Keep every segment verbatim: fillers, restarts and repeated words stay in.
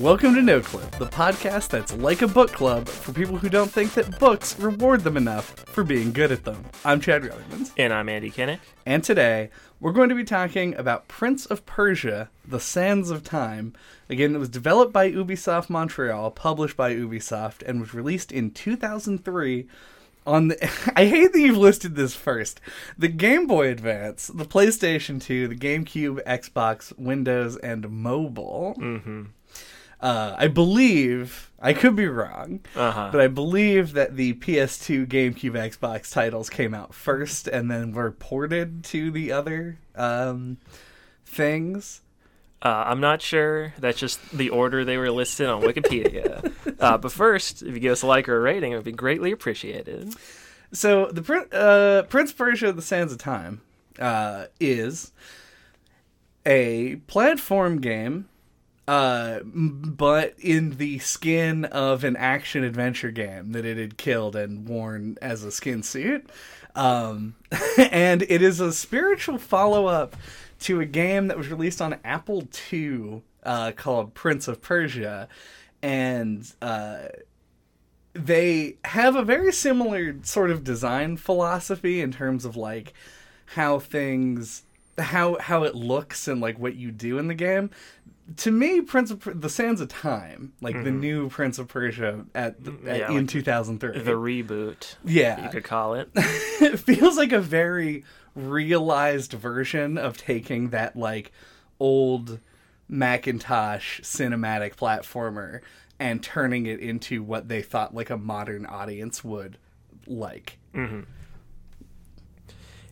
Welcome to Noclip, the podcast that's like a book club for people who don't think that books reward them enough for being good at them. I'm Chad Ruthermans. And I'm Andy Kinnick. And today, we're going to be talking about Prince of Persia, The Sands of Time. Again, it was developed by Ubisoft Montreal, published by Ubisoft, and was released in two thousand three on the... I hate that you've listed this first. The Game Boy Advance, the PlayStation two, the GameCube, Xbox, Windows, and mobile. Mm-hmm. Uh, I believe, I could be wrong, uh-huh. but I believe that the P S two, GameCube, Xbox titles came out first and then were ported to the other um, things. Uh, I'm not sure. That's just the order they were listed on Wikipedia. uh, but first, if you give us a like or a rating, it would be greatly appreciated. So, the uh, Prince of Persia, The Sands of Time uh, is a platform game. Uh, but in the skin of an action-adventure game that it had killed and worn as a skin suit. Um, and it is a spiritual follow-up to a game that was released on Apple two uh, called Prince of Persia. And uh, they have a very similar sort of design philosophy in terms of, like, how things... how how it looks and, like, what you do in the game. To me, Prince of per- the Sands of Time, like mm-hmm. the new Prince of Persia at, the, at yeah, in like two thousand three, the reboot, yeah, you could call it. It feels like a very realized version of taking that, like, old Macintosh cinematic platformer and turning it into what they thought, like, a modern audience would like. Mm-hmm.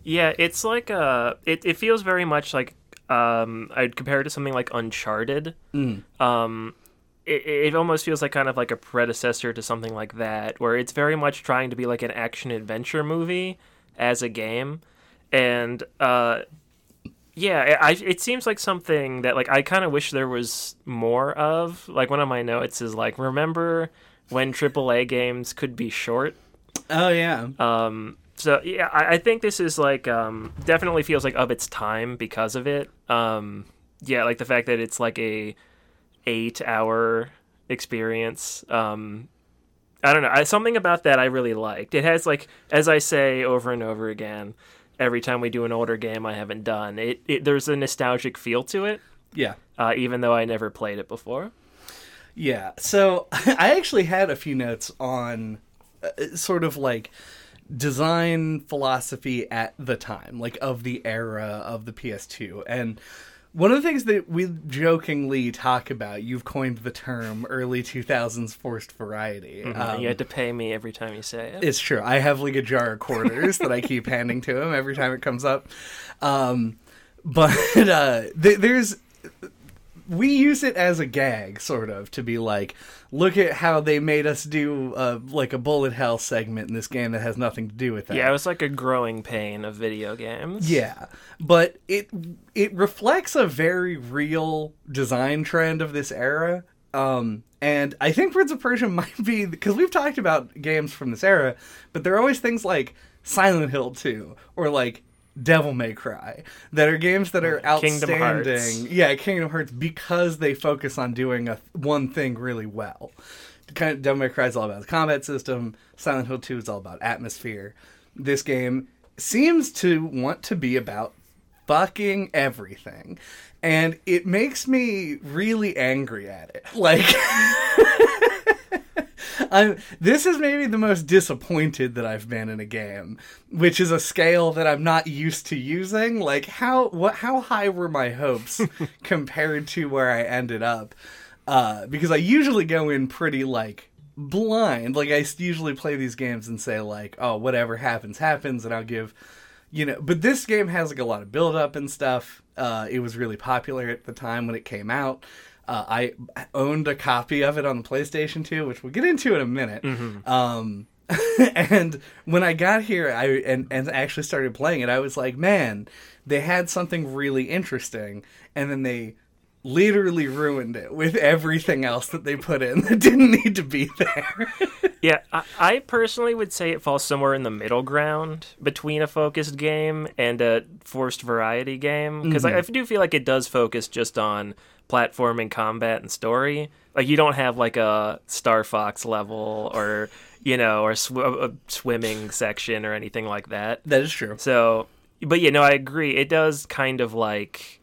Yeah, it's like a. It it feels very much like. Um, I'd compare it to something like Uncharted. Mm. Um, it, it almost feels like kind of like a predecessor to something like that, where it's very much trying to be like an action-adventure movie as a game. And, uh, yeah, it, I, it seems like something that, like, I kind of wish there was more of. Like, one of my notes is, like, remember when triple A games could be short? Oh, yeah. Um... So, yeah, I think this is, like, um, definitely feels like of its time because of it. Um, yeah, like, the fact that it's, like, a eight-hour experience. Um, I don't know. I, something about that I really liked. It has, like, as I say over and over again, every time we do an older game I haven't done, it, it there's a nostalgic feel to it. Yeah. Uh, even though I never played it before. Yeah. So, I actually had a few notes on uh, sort of, like... design philosophy at the time, like of the era of the P S two. And one of the things that we jokingly talk about, you've coined the term early two thousands forced variety. Mm-hmm. Um, you had to pay me every time you say it. It's true. I have, like, a jar of quarters that I keep handing to him every time it comes up. Um, but uh, th- there's... we use it as a gag, sort of, to be like, look at how they made us do, uh, like, a bullet hell segment in this game that has nothing to do with that. Yeah, it was like a growing pain of video games. Yeah, but it it reflects a very real design trend of this era, um, and I think Prince of Persia might be, because we've talked about games from this era, but there are always things like Silent Hill two, or, like, Devil May Cry, that are games that are outstanding. Kingdom Hearts. Yeah, Kingdom Hearts, because they focus on doing a one thing really well. Kind of, Devil May Cry is all about the combat system. Silent Hill two is all about atmosphere. This game seems to want to be about fucking everything, and it makes me really angry at it. Like, I'm, this is maybe the most disappointed that I've been in a game, which is a scale that I'm not used to using. Like, how what, how high were my hopes compared to where I ended up? Uh, because I usually go in pretty, like, blind. Like, I usually play these games and say, like, oh, whatever happens, happens, and I'll give, you know. But this game has, like, a lot of build-up and stuff. Uh, it was really popular at the time when it came out. Uh, I owned a copy of it on the PlayStation two, which we'll get into in a minute. Mm-hmm. Um, and when I got here I and, and actually started playing it, I was like, man, they had something really interesting. And then they literally ruined it with everything else that they put in that didn't need to be there. Yeah, I, I personally would say it falls somewhere in the middle ground between a focused game and a forced variety game. Because mm-hmm. I, I do feel like it does focus just on... platforming, combat, and story. Like, you don't have, like, a Star Fox level or, you know, or sw- a swimming section or anything like that. That is true. So, but, you know, I agree. It does kind of, like,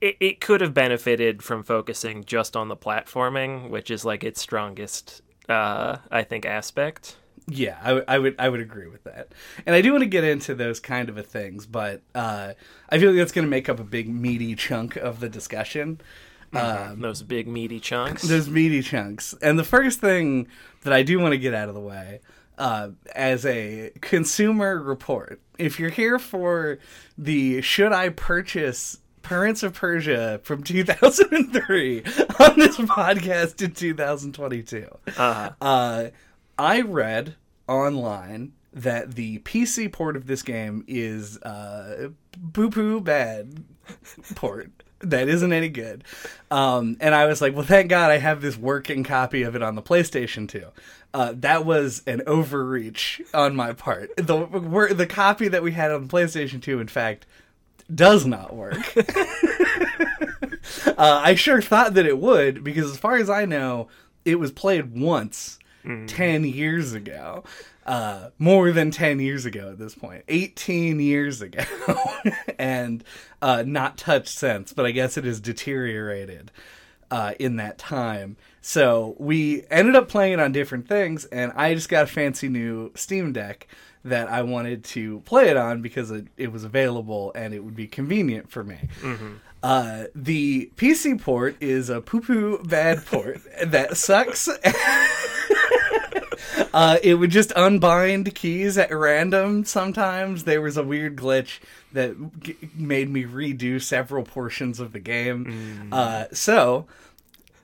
it, it could have benefited from focusing just on the platforming, which is, like, its strongest, uh, I think, aspect. Yeah, I, w- I would I would agree with that. And I do want to get into those kind of a things, but uh, I feel like that's going to make up a big, meaty chunk of the discussion. Um, those big, meaty chunks. Those meaty chunks. And the first thing that I do want to get out of the way, uh, as a consumer report, if you're here for the should I purchase Prince of Persia from two thousand three on this podcast in two thousand twenty-two, uh-huh. uh, I read online that the P C port of this game is uh, poo-poo bad port. That isn't any good. Um, and I was like, well, thank God I have this working copy of it on the PlayStation two. Uh, that was an overreach on my part. The we're, the copy that we had on the PlayStation two, in fact, does not work. uh, I sure thought that it would, because as far as I know, it was played once mm. ten years ago. Uh, more than ten years ago at this point, eighteen years ago, and uh, not touched since, but I guess it has deteriorated uh, in that time. So we ended up playing it on different things, and I just got a fancy new Steam Deck that I wanted to play it on because it, it was available and it would be convenient for me. Mm-hmm. Uh, the P C port is a poo-poo bad port that sucks. Uh, it would just unbind keys at random sometimes. There was a weird glitch that g- made me redo several portions of the game. Mm. Uh, so,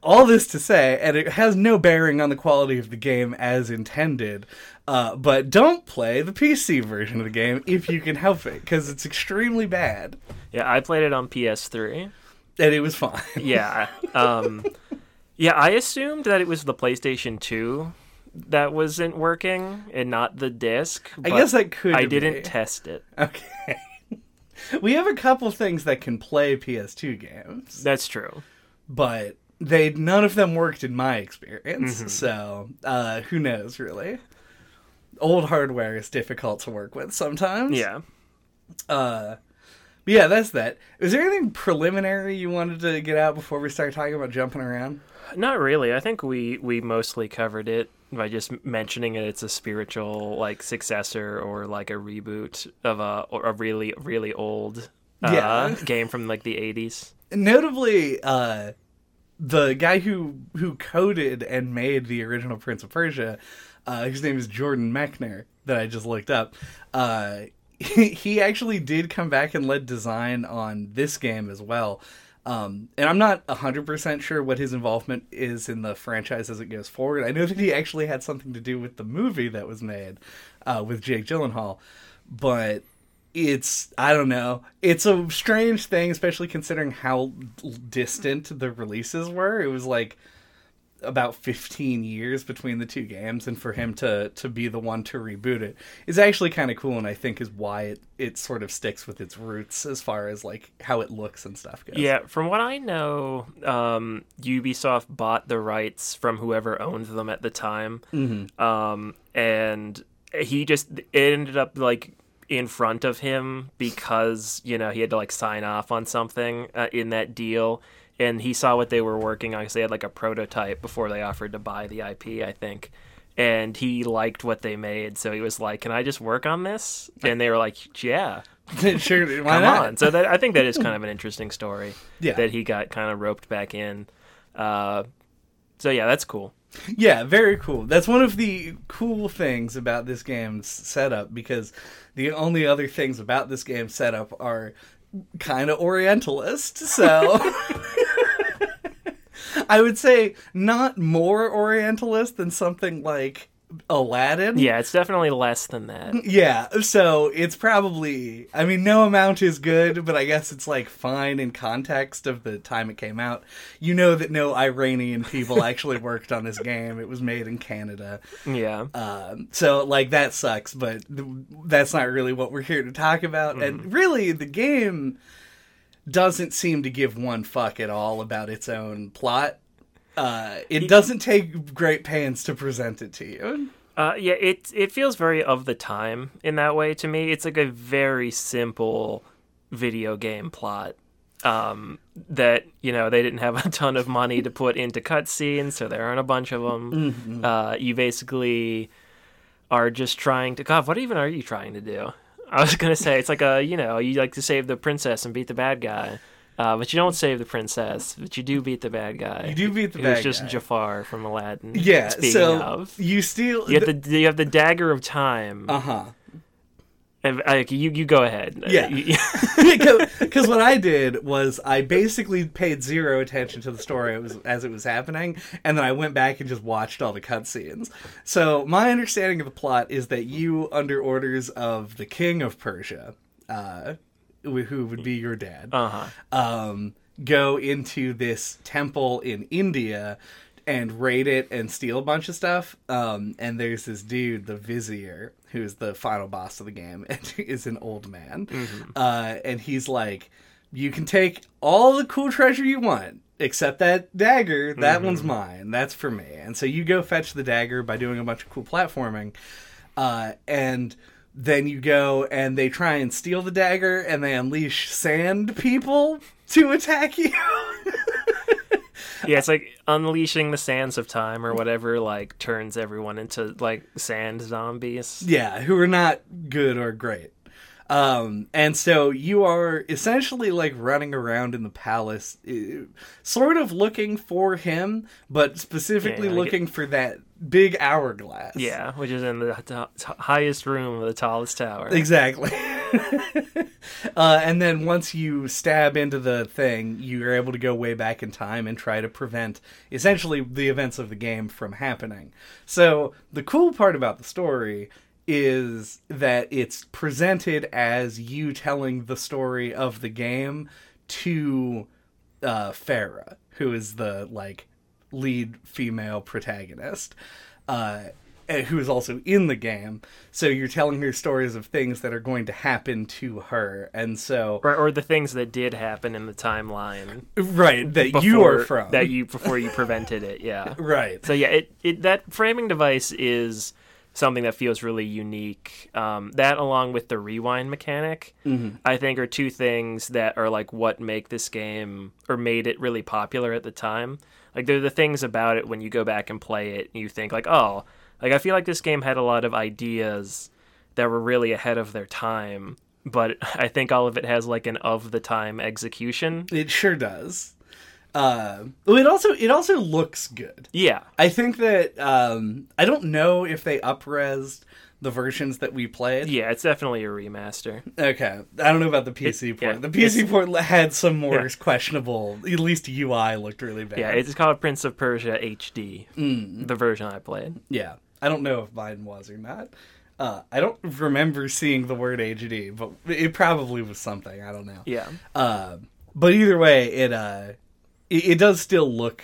all this to say, and it has no bearing on the quality of the game as intended, uh, but don't play the P C version of the game if you can help it, because it's extremely bad. Yeah, I played it on P S three. And it was fine. Yeah. Um, yeah, I assumed that it was the PlayStation two. That wasn't working, and not the disc. I guess that could I be. Didn't test it. Okay. We have a couple things that can play P S two games. That's true. But they none of them worked in my experience, mm-hmm. so uh, who knows, really. Old hardware is difficult to work with sometimes. Yeah. Uh, but yeah, that's that. Is there anything preliminary you wanted to get out before we start talking about jumping around? Not really. I think we, we mostly covered it by just mentioning it. It's a spiritual, like, successor or, like, a reboot of a, a really, really old uh, yeah. game from, like, the eighties. Notably, uh, the guy who, who coded and made the original Prince of Persia, uh, whose name is Jordan Mechner, that I just looked up, uh, he, he actually did come back and led design on this game as well. Um, and I'm not one hundred percent sure what his involvement is in the franchise as it goes forward. I know that he actually had something to do with the movie that was made uh, with Jake Gyllenhaal. But it's, I don't know, it's a strange thing, especially considering how distant the releases were. It was like about fifteen years between the two games, and for him to, to be the one to reboot it is actually kind of cool, and I think is why it, it sort of sticks with its roots as far as, like, how it looks and stuff goes. Yeah, from what I know, um, Ubisoft bought the rights from whoever owned them at the time, mm-hmm. um, and he just, it ended up, like, in front of him because, you know, he had to, like, sign off on something uh, in that deal. And he saw what they were working on because they had, like, a prototype before they offered to buy the I P, I think. And he liked what they made, so he was like, can I just work on this? And they were like, yeah. Sure, why Come not? on. So that, I think that is kind of an interesting story yeah. that he got kind of roped back in. Uh, so, yeah, that's cool. Yeah, very cool. That's one of the cool things about this game's setup, because the only other things about this game's setup are kind of Orientalist, so... I would say not more Orientalist than something like Aladdin. Yeah, it's definitely less than that. Yeah, so it's probably, I mean, no amount is good, but I guess it's, like, fine in context of the time it came out. You know that no Iranian people actually worked on this game. It was made in Canada. Yeah. Um, so, like, that sucks, but th- that's not really what we're here to talk about. Mm. And really, the game doesn't seem to give one fuck at all about its own plot. Uh, it doesn't take great pains to present it to you. Uh, yeah, it it feels very of the time in that way to me. It's like a very simple video game plot um, that, you know, they didn't have a ton of money to put into cutscenes, so there aren't a bunch of them. Mm-hmm. Uh, you basically are just trying to... God, what even are you trying to do? I was going to say, it's like a, you know, you like to save the princess and beat the bad guy. Uh, but you don't save the princess, but you do beat the bad guy. You do beat the bad guy. It was just Jafar from Aladdin. Yeah, speaking so of. You steal... You have the, you have the dagger of time. Uh-huh. And, I, you, you go ahead. Yeah. Because what I did was I basically paid zero attention to the story as it was happening, and then I went back and just watched all the cutscenes. So my understanding of the plot is that you, under orders of the king of Persia... Uh, who would be your dad, uh-huh. um, go into this temple in India and raid it and steal a bunch of stuff. Um, and there's this dude, the vizier, who's the final boss of the game, and is an old man. Mm-hmm. Uh, and he's like, you can take all the cool treasure you want, except that dagger. That mm-hmm. one's mine. That's for me. And so you go fetch the dagger by doing a bunch of cool platforming. Uh, and... Then you go and they try and steal the dagger and they unleash sand people to attack you. Yeah, it's like unleashing the sands of time or whatever, like, turns everyone into, like, sand zombies. Yeah, who are not good or great. Um, and so you are essentially, like, running around in the palace, sort of looking for him, but specifically yeah, looking get... for that big hourglass. Yeah, which is in the t- t- highest room of the tallest tower. Exactly. uh, and then once you stab into the thing, you're able to go way back in time and try to prevent, essentially, the events of the game from happening. So the cool part about the story is that it's presented as you telling the story of the game to uh, Farah, who is the, like, lead female protagonist, uh, who is also in the game. So you're telling her stories of things that are going to happen to her, and so or, or the things that did happen in the timeline, right? That before, you are from that you before you prevented it, yeah, right. So yeah, it, it that framing device is something that feels really unique. Um, that, along with the rewind mechanic, mm-hmm. I think are two things that are like what make this game or made it really popular at the time. Like, they're the things about it when you go back and play it, and you think like, oh, like I feel like this game had a lot of ideas that were really ahead of their time, but I think all of it has like an of the time execution. It sure does. Uh, it also it also looks good. Yeah, I think that um, I don't know if they up-resed the versions that we played. Yeah, it's definitely a remaster. Okay, I don't know about the P C it, port. Yeah, the P C port had some more yeah. questionable. At least U I looked really bad. Yeah, it's called Prince of Persia H D. Mm. The version I played. Yeah, I don't know if mine was or not. Uh, I don't remember seeing the word H D, but it probably was something. I don't know. Yeah. Uh, but either way, it. Uh, It does still look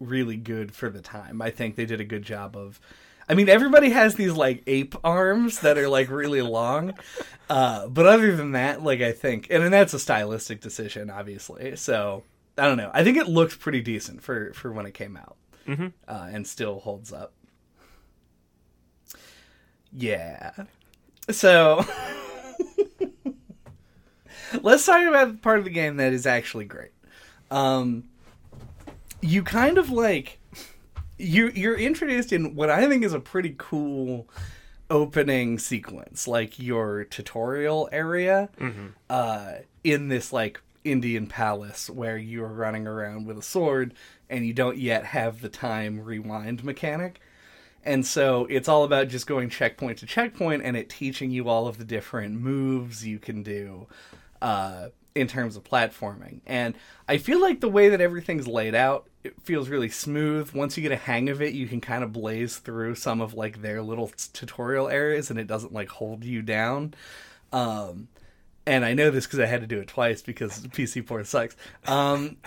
really good for the time. I think they did a good job of... I mean, everybody has these, like, ape arms that are, like, really long. Uh, but other than that, like, I think... And, and that's a stylistic decision, obviously. So, I don't know. I think it looks pretty decent for, for when it came out. Mm-hmm. Uh, and still holds up. Yeah. So... Let's talk about the part of the game that is actually great. Um... You kind of like you you're introduced in what I think is a pretty cool opening sequence, like your tutorial area, mm-hmm. uh, in this like Indian palace where you are running around with a sword and you don't yet have the time rewind mechanic, and so it's all about just going checkpoint to checkpoint and it teaching you all of the different moves you can do. Uh, in terms of platforming. And I feel like the way that everything's laid out, it feels really smooth. Once you get a hang of it, you can kind of blaze through some of like their little t- tutorial areas and it doesn't like hold you down. Um, and I know this because I had to do it twice because P C port sucks. Um,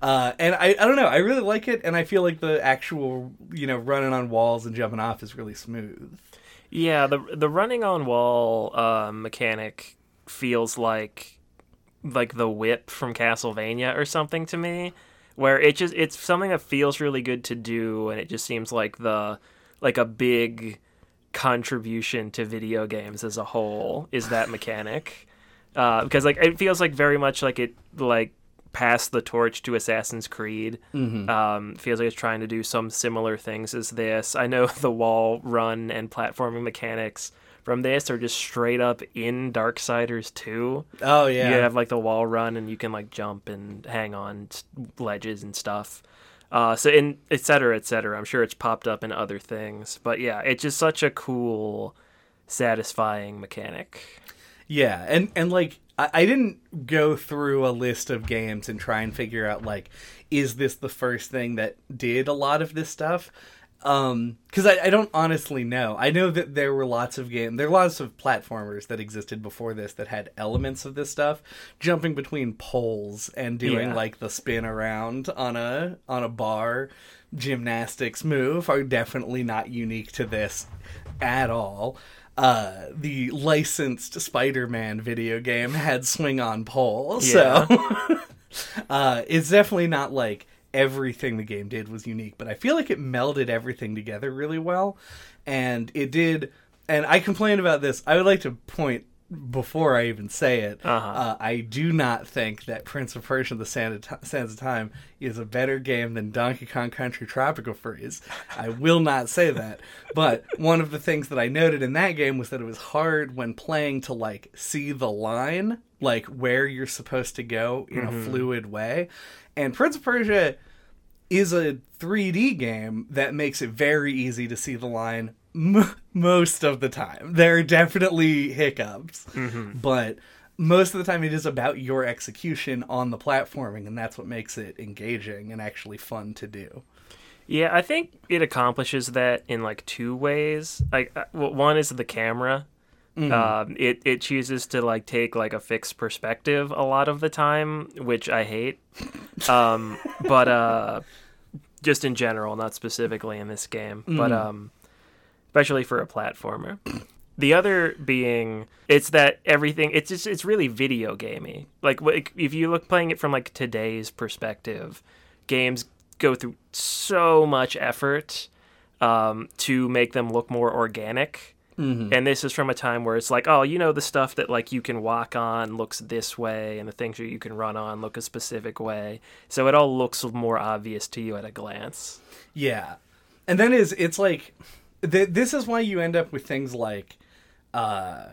uh, and I, I don't know, I really like it. And I feel like the actual, you know, running on walls and jumping off is really smooth. Yeah. The, the running on wall, uh, mechanic feels like like the whip from Castlevania or something to me, where it just it's something that feels really good to do, and it just seems like the like a big contribution to video games as a whole is that mechanic, uh, because like it feels like very much like it like passed the torch to Assassin's Creed. Mm-hmm. Um, feels like it's trying to do some similar things as this. I know the wall run and platforming mechanics from this are just straight up in Darksiders two. Oh, yeah. You have, like, the wall run, and you can, like, jump and hang on ledges and stuff. Uh, so, in et cetera, et cetera. I'm sure it's popped up in other things. But, yeah, it's just such a cool, satisfying mechanic. Yeah, and, and like, I, I didn't go through a list of games and try and figure out, like, is this the first thing that did a lot of this stuff? Um, because I, I don't honestly know. I know that there were lots of games, there were lots of platformers that existed before this that had elements of this stuff, jumping between poles and doing yeah. like the spin around on a on a bar gymnastics move are definitely not unique to this at all. Uh, the licensed Spider-Man video game had swing on pole, yeah. so uh, it's definitely not like. Everything the game did was unique, but I feel like it melded everything together really well, and it did. And I complained about this. I would like to point before I even say it. Uh-huh. Uh, I do not think that Prince of Persia: The Sands of Time is a better game than Donkey Kong Country Tropical Freeze. I will not say that. But one of the things that I noted in that game was that it was hard when playing to like see the line, like where you're supposed to go in mm-hmm. a fluid way. And Prince of Persia is a three D game that makes it very easy to see the line m- most of the time. There are definitely hiccups, mm-hmm. but most of the time it is about your execution on the platforming, and that's what makes it engaging and actually fun to do. Yeah, I think it accomplishes that in like two ways. Like, one is the camera. Mm-hmm. Um, it, it chooses to like take like a fixed perspective a lot of the time, which I hate. Um, but uh, just in general, not specifically in this game, mm-hmm. but um, especially for a platformer. The other being, it's that everything it's just, it's really video gamey. Like if you look playing it from like today's perspective, games go through so much effort um, to make them look more organic. Mm-hmm. And this is from a time where it's like, oh, you know, the stuff that like you can walk on looks this way, and the things that you can run on look a specific way. So it all looks more obvious to you at a glance. Yeah. And then is it's like th- this is why you end up with things like uh,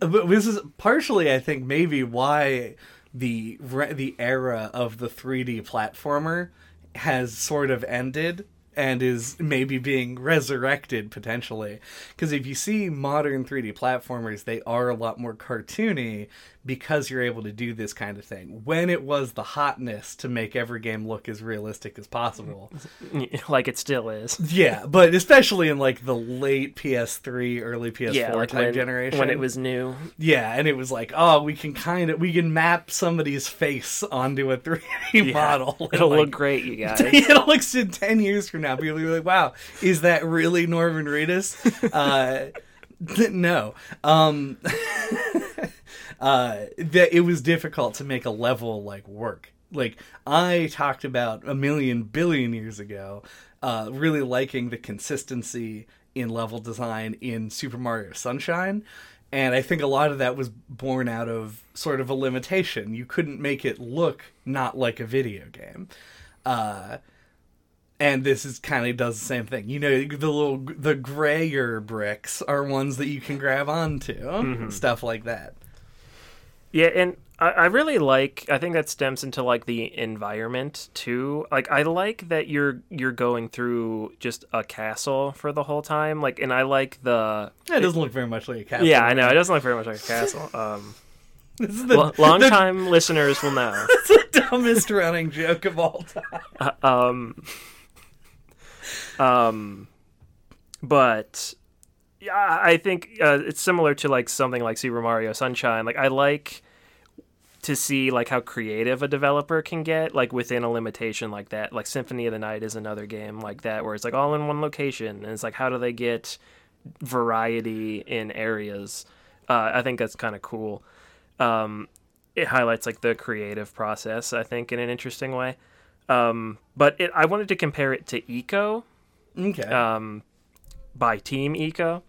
this is partially, I think, maybe why the re- the era of the three D platformer has sort of ended. And is maybe being resurrected, potentially. Because if you see modern three D platformers, they are a lot more cartoony because you're able to do this kind of thing. When it was the hotness to make every game look as realistic as possible. Like it still is. Yeah, but especially in like the late P S three, early P S four yeah, like type when, generation. When it was new. Yeah, and it was like, oh, we can kind of, we can map somebody's face onto a three D yeah. model. It'll like, look great, you guys. It'll look in ten years from now. Now people will be like, wow, is that really Norman Reedus? Uh, th- no. Um, uh, that it was difficult to make a level like work. Like I talked about a million billion years ago, uh, really liking the consistency in level design in Super Mario Sunshine. And I think a lot of that was born out of sort of a limitation. You couldn't make it look not like a video game. Uh, And this is kind of does the same thing. You know, the little, the grayer bricks are ones that you can grab onto, mm-hmm. stuff like that. Yeah, and I, I really like, I think that stems into, like, the environment, too. Like, I like that you're you're going through just a castle for the whole time. Like, and I like the... It doesn't it, look very much like a castle. Yeah, I know, it doesn't look very much like a castle. Um, this is the, l- long-time the, listeners will know. It's the dumbest running joke of all time. Uh, um... Um, but yeah, I think uh, it's similar to like something like Super Mario Sunshine. Like I like to see like how creative a developer can get like within a limitation like that. Like Symphony of the Night is another game like that where it's like all in one location and it's like how do they get variety in areas? Uh, I think that's kind of cool. Um, it highlights like the creative process, I think, in an interesting way. Um, but it, I wanted to compare it to Ico, okay. um, by Team Ico,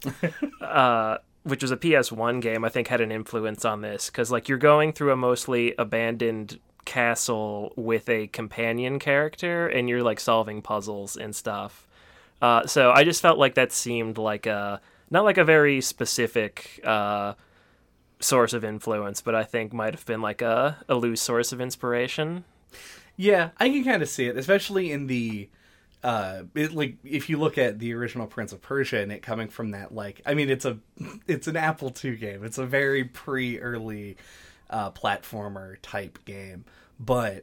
uh, which was a P S one game, I think had an influence on this. Cause like you're going through a mostly abandoned castle with a companion character and you're like solving puzzles and stuff. Uh, so I just felt like that seemed like a, not like a very specific, uh, source of influence, but I think might've been like a, a loose source of inspiration. Yeah, I can kind of see it, especially in the, uh, it, like, if you look at the original Prince of Persia and it coming from that, like, I mean, it's a, it's an Apple two game. It's a very pre-early uh, platformer type game, but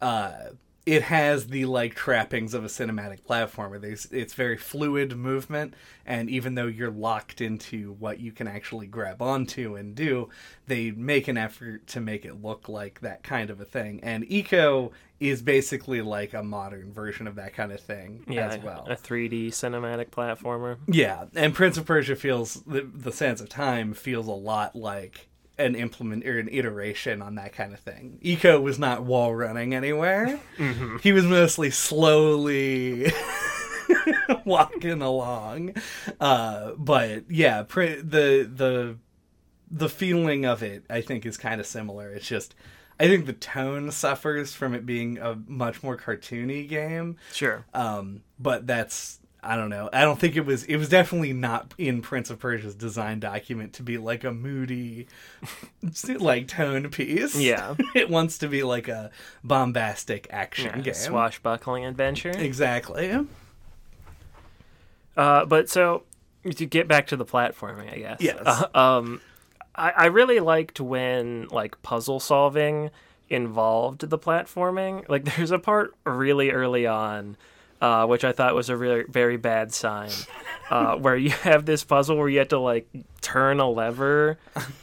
uh, it has the, like, trappings of a cinematic platformer. There's, it's very fluid movement, and even though you're locked into what you can actually grab onto and do, they make an effort to make it look like that kind of a thing, and Ico is basically like a modern version of that kind of thing yeah, as well. A three D cinematic platformer. Yeah, and Prince of Persia feels, the, the Sands of Time feels a lot like an implement or an iteration on that kind of thing. Ico was not wall running anywhere. Mm-hmm. He was mostly slowly walking along. Uh, but yeah, pr- the the the feeling of it, I think, is kind of similar. It's just, I think the tone suffers from it being a much more cartoony game. Sure, um, but that's. I don't know. I don't think it was... It was definitely not in Prince of Persia's design document to be, like, a moody, like, tone piece. Yeah. It wants to be, like, a bombastic action yeah, game. Swashbuckling adventure. Exactly. Uh, but, so, to get back to the platforming, I guess. Yes. Uh, um, I, I really liked when, like, puzzle solving involved the platforming. Like, there's a part really early on... Uh, which I thought was a really, very bad sign, uh, where you have this puzzle where you have to, like, turn a lever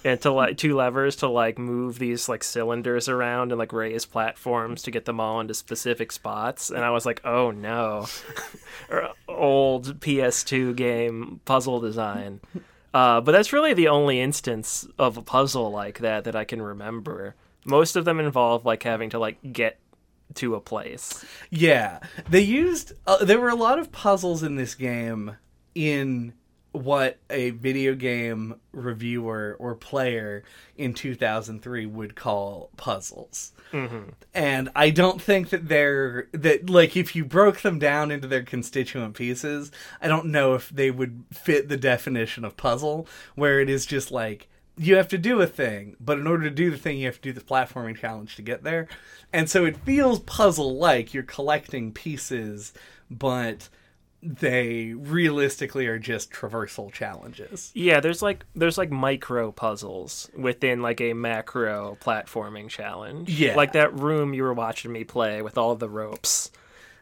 and to, like, two levers to, like, move these, like, cylinders around and, like, raise platforms to get them all into specific spots. And I was like, oh, no. Old P S two game puzzle design. Uh, but that's really the only instance of a puzzle like that that I can remember. Most of them involve, like, having to, like, get to a place. Yeah. They used... Uh, there were a lot of puzzles in this game in what a video game reviewer or player in two thousand three would call puzzles. Mm-hmm. And I don't think that they're... that like, if you broke them down into their constituent pieces, I don't know if they would fit the definition of puzzle, where it is just like, you have to do a thing, but in order to do the thing, you have to do the platforming challenge to get there. And so it feels puzzle-like. You're collecting pieces, but they realistically are just traversal challenges. Yeah, there's like there's like micro puzzles within like a macro platforming challenge. Yeah. Like that room you were watching me play with all of the ropes.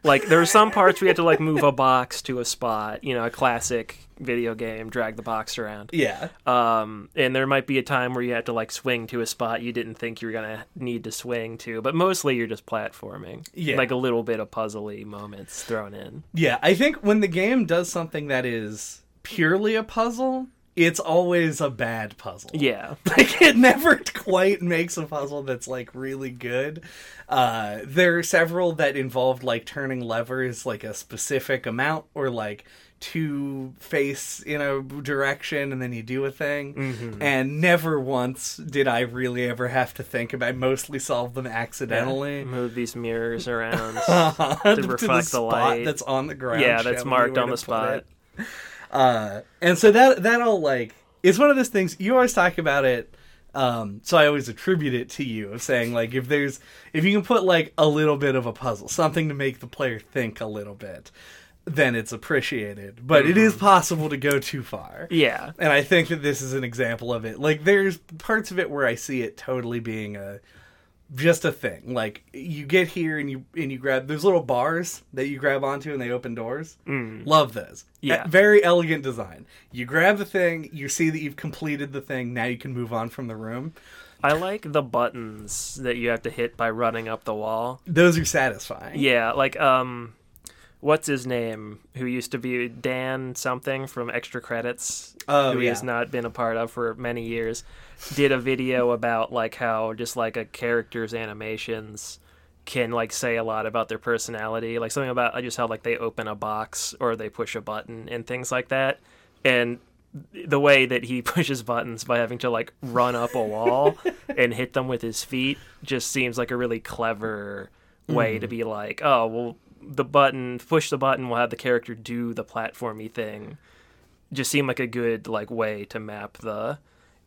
Like, there are some parts where you had to, like, move a box to a spot. You know, a classic video game, drag the box around. Yeah. Um, and there might be a time where you had to, like, swing to a spot you didn't think you were going to need to swing to. But mostly you're just platforming. Yeah. Like, a little bit of puzzly moments thrown in. Yeah, I think when the game does something that is purely a puzzle, it's always a bad puzzle. Yeah. Like, it never quite makes a puzzle that's, like, really good. Uh, there are several that involved, like, turning levers, like, a specific amount, or, like, two face in a direction, and then you do a thing. Mm-hmm. And never once did I really ever have to think about it. I mostly solved them accidentally. Yeah. Move these mirrors around uh, to, to reflect the, the light. That's on the ground. Yeah, that's marked on the spot. It. Uh, and so that, that all, like, it's one of those things, you always talk about it, um, so I always attribute it to you, of saying, like, if there's, if you can put, like, a little bit of a puzzle, something to make the player think a little bit, then it's appreciated. But mm. it is possible to go too far. Yeah. And I think that this is an example of it. Like, there's parts of it where I see it totally being a... just a thing. Like, you get here and you and you grab... There's little bars that you grab onto and they open doors. Mm. Love those. Yeah. Very elegant design. You grab the thing, you see that you've completed the thing, now you can move on from the room. I like the buttons that you have to hit by running up the wall. Those are satisfying. Yeah, like, um... what's his name, who used to be Dan something from Extra Credits, oh, who yeah. has not been a part of for many years, did a video about like how just like a character's animations can like say a lot about their personality, like something about just how like they open a box or they push a button and things like that. And the way that he pushes buttons by having to like run up a wall and hit them with his feet just seems like a really clever way mm. to be like, oh, well, the button, push the button will have the character do the platformy thing. Just seemed like a good like way to map the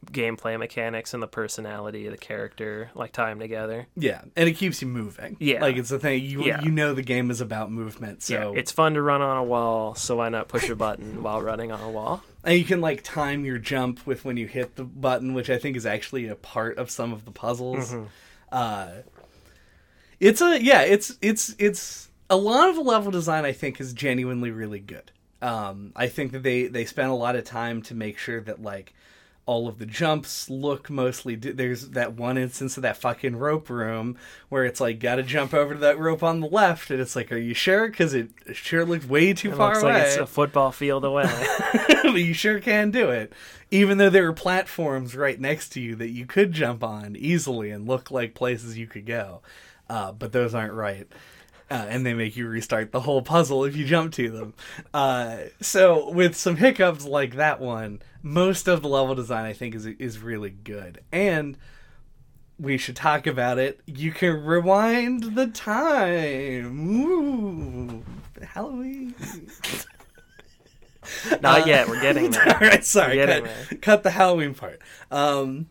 gameplay mechanics and the personality of the character, like tie them together. Yeah, and it keeps you moving. Yeah, like it's the thing you yeah. you know the game is about movement. So yeah. it's fun to run on a wall, so why not push a button while running on a wall? And you can like time your jump with when you hit the button, which I think is actually a part of some of the puzzles. Mm-hmm. Uh, it's a yeah, it's it's it's a lot of the level design I think is genuinely really good. Um, I think that they they spent a lot of time to make sure that like. All of the jumps look mostly... Do- There's that one instance of that fucking rope room where it's like, gotta jump over to that rope on the left, and it's like, are you sure? Because it sure looks way too it far looks away. Looks like it's a football field away. But you sure can do it. Even though there are platforms right next to you that you could jump on easily and look like places you could go. Uh, but those aren't right. Uh, and they make you restart the whole puzzle if you jump to them. Uh, so with some hiccups like that one, most of the level design I think is is really good. And we should talk about it. You can rewind the time. Ooh, Halloween. Not uh, yet. We're getting there. All right, sorry. Cut, there. cut the Halloween part. Um,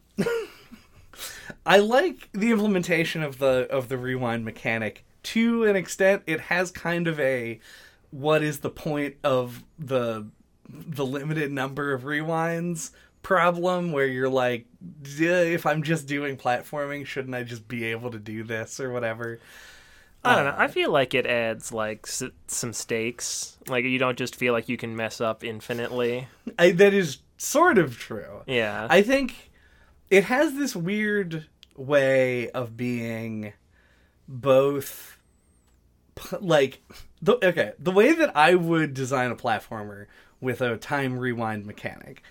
I like the implementation of the of the rewind mechanic. To an extent, it has kind of a what is the point of the the limited number of rewinds problem where you're like, if I'm just doing platforming, shouldn't I just be able to do this or whatever? I don't uh, know. I feel like it adds like s- some stakes. Like you don't just feel like you can mess up infinitely. I, that is sort of true. Yeah. I think it has this weird way of being both... Like, the, okay, the way that I would design a platformer with a time rewind mechanic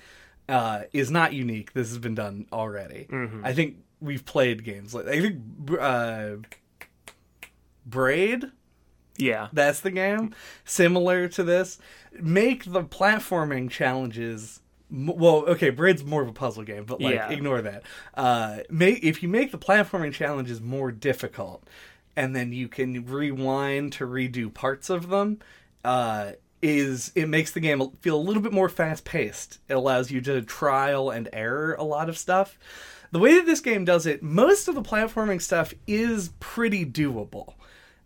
uh, is not unique. This has been done already. Mm-hmm. I think we've played games like I think uh, Braid. Yeah, that's the game similar to this. Make the platforming challenges. Well, okay, Braid's more of a puzzle game, but like yeah. ignore that. Uh, make if you make the platforming challenges more difficult. And then you can rewind to redo parts of them, uh, is it makes the game feel a little bit more fast-paced. It allows you to trial and error a lot of stuff. The way that this game does it, most of the platforming stuff is pretty doable.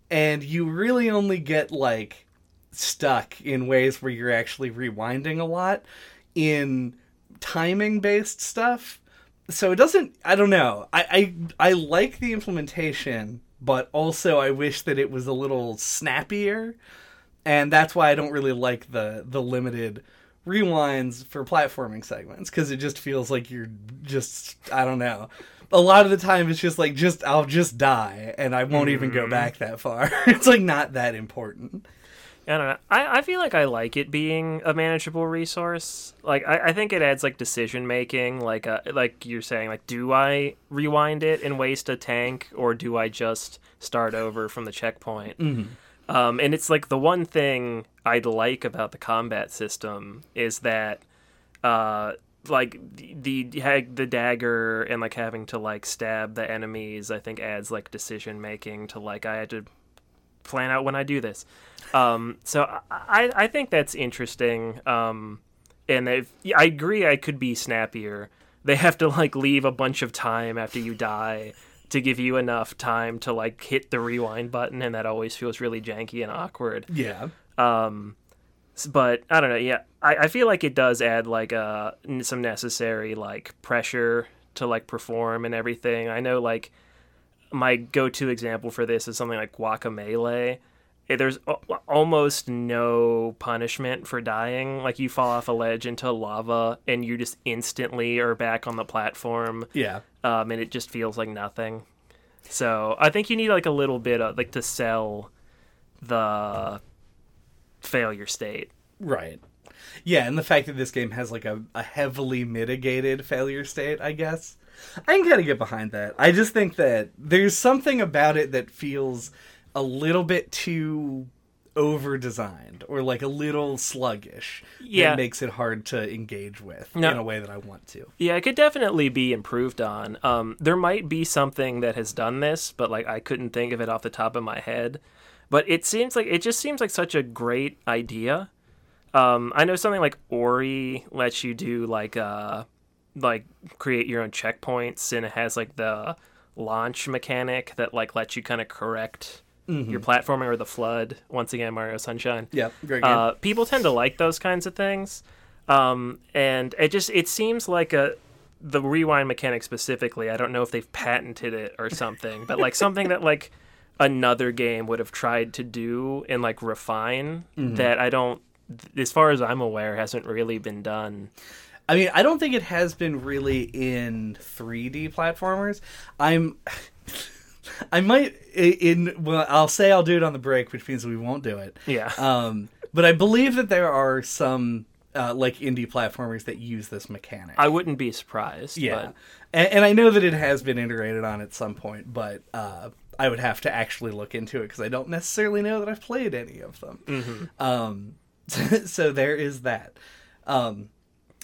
And you really only get, like, stuck in ways where you're actually rewinding a lot in timing-based stuff. So it doesn't... I don't know. I I, I like the implementation... But also, I wish that it was a little snappier, and that's why I don't really like the the limited rewinds for platforming segments, because it just feels like you're just, I don't know. A lot of the time, it's just like, just I'll just die, and I won't mm. even go back that far. It's like not that important. I don't know. I, I feel like I like it being a manageable resource. Like, I, I think it adds, like, decision-making. Like, uh, like you're saying, like, do I rewind it and waste a tank, or do I just start over from the checkpoint? Mm-hmm. Um, and it's, like, the one thing I'd like about the combat system is that, uh, like, the, the the dagger and, like, having to, like, stab the enemies, I think, adds, like, decision-making to, like, I had to... plan out when I do this. Um, so I, I think that's interesting. Um, and I agree I could be snappier. They have to like leave a bunch of time after you die to give you enough time to like hit the rewind button, and that always feels really janky and awkward. Yeah. Um, but I don't know. Yeah, I, I feel like it does add like uh, some necessary like pressure to like perform and everything. I know like my go-to example for this is something like Guacamelee. There's almost no punishment for dying. Like, you fall off a ledge into lava, and you just instantly are back on the platform. Yeah. Um, and it just feels like nothing. So I think you need, like, a little bit of, like, to sell the failure state. Right. Yeah, and the fact that this game has, like, a, a heavily mitigated failure state, I guess. I can kind of get behind that. I just think that there's something about it that feels a little bit too over-designed, or, like, a little sluggish. Yeah. That makes it hard to engage with no. in a way that I want to. Yeah, it could definitely be improved on. Um, there might be something that has done this, but, like, I couldn't think of it off the top of my head. But it seems like, it just seems like such a great idea. Um, I know something like Ori lets you do, like, uh, like create your own checkpoints, and it has, like, the launch mechanic that, like, lets you kind of correct mm-hmm. your platforming or the flood. Once again, Mario Sunshine. Yeah, great game. Uh, people tend to like those kinds of things. Um, and it just, it seems like a, the rewind mechanic specifically, I don't know if they've patented it or something, but, like, something that, like, another game would have tried to do and, like, refine mm-hmm. that I don't, as far as I'm aware, hasn't really been done. I mean, I don't think it has been really in three D platformers. I'm, I might in, well, I'll say I'll do it on the break, which means we won't do it. Yeah. Um, but I believe that there are some, uh, like, indie platformers that use this mechanic. I wouldn't be surprised. Yeah. But... And, and I know that it has been iterated on at some point, but, uh, I would have to actually look into it because I don't necessarily know that I've played any of them. Mm-hmm. Um, so there is that. Um,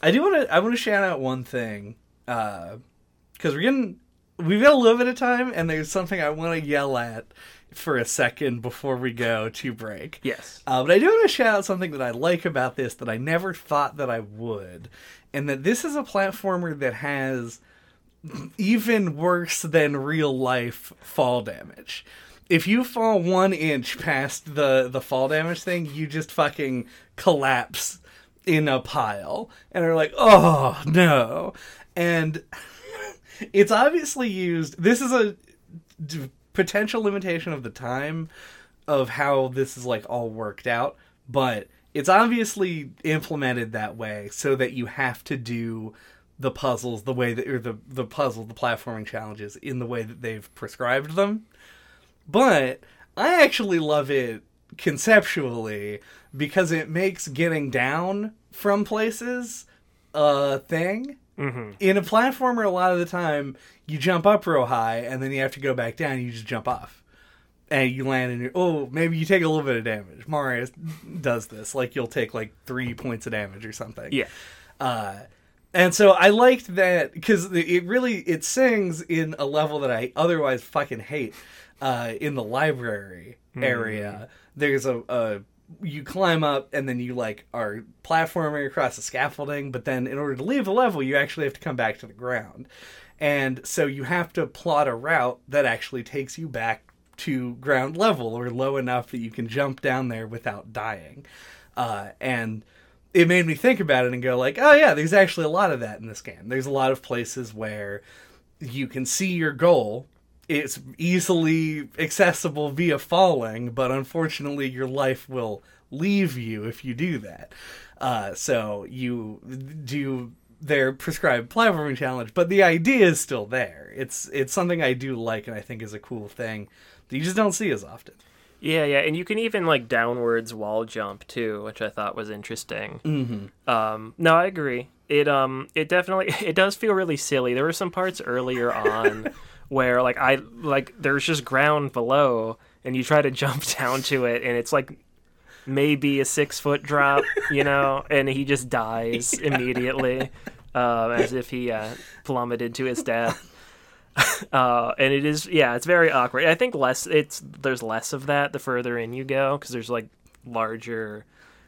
I do want to. I want to shout out one thing because uh, we're getting we've got a little bit of time, and there's something I want to yell at for a second before we go to break. Yes, uh, but I do want to shout out something that I like about this that I never thought that I would, and that this is a platformer that has even worse than real life fall damage. If you fall one inch past the, the fall damage thing, you just fucking collapse in a pile and are like, oh, no. And it's obviously used... This is a d- potential limitation of the time of how this is, like, all worked out, but it's obviously implemented that way so that you have to do the puzzles the way that... Or the, the puzzle, the platforming challenges in the way that they've prescribed them. But I actually love it conceptually because it makes getting down from places a thing. Mm-hmm. In a platformer, a lot of the time, you jump up real high, and then you have to go back down, and you just jump off. And you land in your... Oh, maybe you take a little bit of damage. Mario does this. Like, you'll take, like, three points of damage or something. Yeah. Uh, and so I liked that because it really... It sings in a level that I otherwise fucking hate. Uh, in the library area, mm. there's a, a, you climb up and then you, like, are platforming across the scaffolding, but then in order to leave the level, you actually have to come back to the ground. And so you have to plot a route that actually takes you back to ground level or low enough that you can jump down there without dying. Uh, and it made me think about it and go, like, oh yeah, there's actually a lot of that in this game. There's a lot of places where you can see your goal. It's easily accessible via falling, but unfortunately your life will leave you if you do that. Uh, so you do their prescribed platforming challenge, but the idea is still there. It's it's something I do like and I think is a cool thing that you just don't see as often. Yeah, yeah, and you can even, like, downwards wall jump too, which I thought was interesting. Mm-hmm. Um, no, I agree. It um it definitely it does feel really silly. There were some parts earlier on. Where, like, I, like, there's just ground below, and you try to jump down to it, and it's, like, maybe a six-foot drop, you know? And he just dies yeah. immediately, um, as if he uh, plummeted to his death. Uh, and it is, yeah, it's very awkward. I think less, it's, there's less of that the further in you go, because there's, like, larger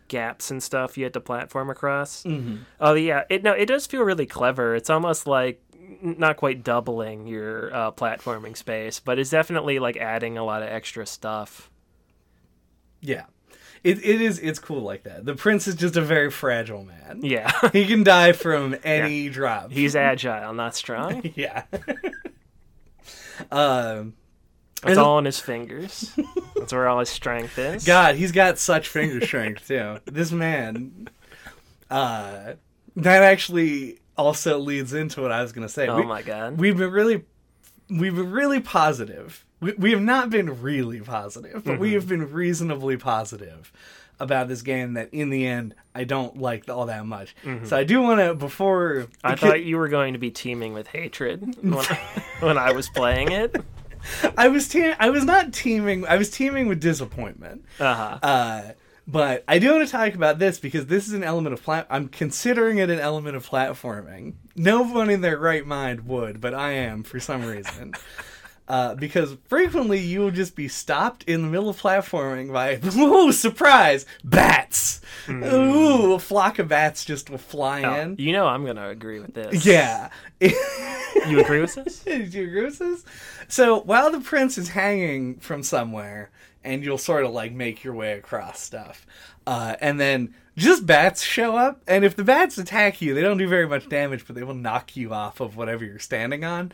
gaps and stuff you have to platform across. Mm-hmm. Oh, yeah, it no, it does feel really clever. It's almost like, not quite doubling your uh, platforming space, but it's definitely, like, adding a lot of extra stuff. Yeah. It it is it's cool like that. The prince is just a very fragile man. Yeah. He can die from any yeah. drop. He's agile, not strong. Yeah. um It's all in his fingers. That's where all his strength is. God, he's got such finger strength too. This man uh that actually also leads into what I was going to say. Oh, we, my God. We've been really, we've been really positive. We, we have not been really positive, but mm-hmm. we have been reasonably positive about this game that in the end I don't like all that much. Mm-hmm. So I do want to, before... I thought you were going to be teeming with hatred when, when I was playing it. I was te- I was not teeming. I was teeming with disappointment. Uh-huh. Uh, but I do want to talk about this because this is an element of... Plat- I'm considering it an element of platforming. No one in their right mind would, but I am for some reason. Uh, because frequently you will just be stopped in the middle of platforming by, ooh, surprise, bats. Mm. Ooh, a flock of bats just will fly oh, in. You know I'm going to agree with this. Yeah. You agree with this? Do you agree with this? So while the prince is hanging from somewhere, and you'll sort of, like, make your way across stuff, uh, and then just bats show up, and if the bats attack you, they don't do very much damage, but they will knock you off of whatever you're standing on.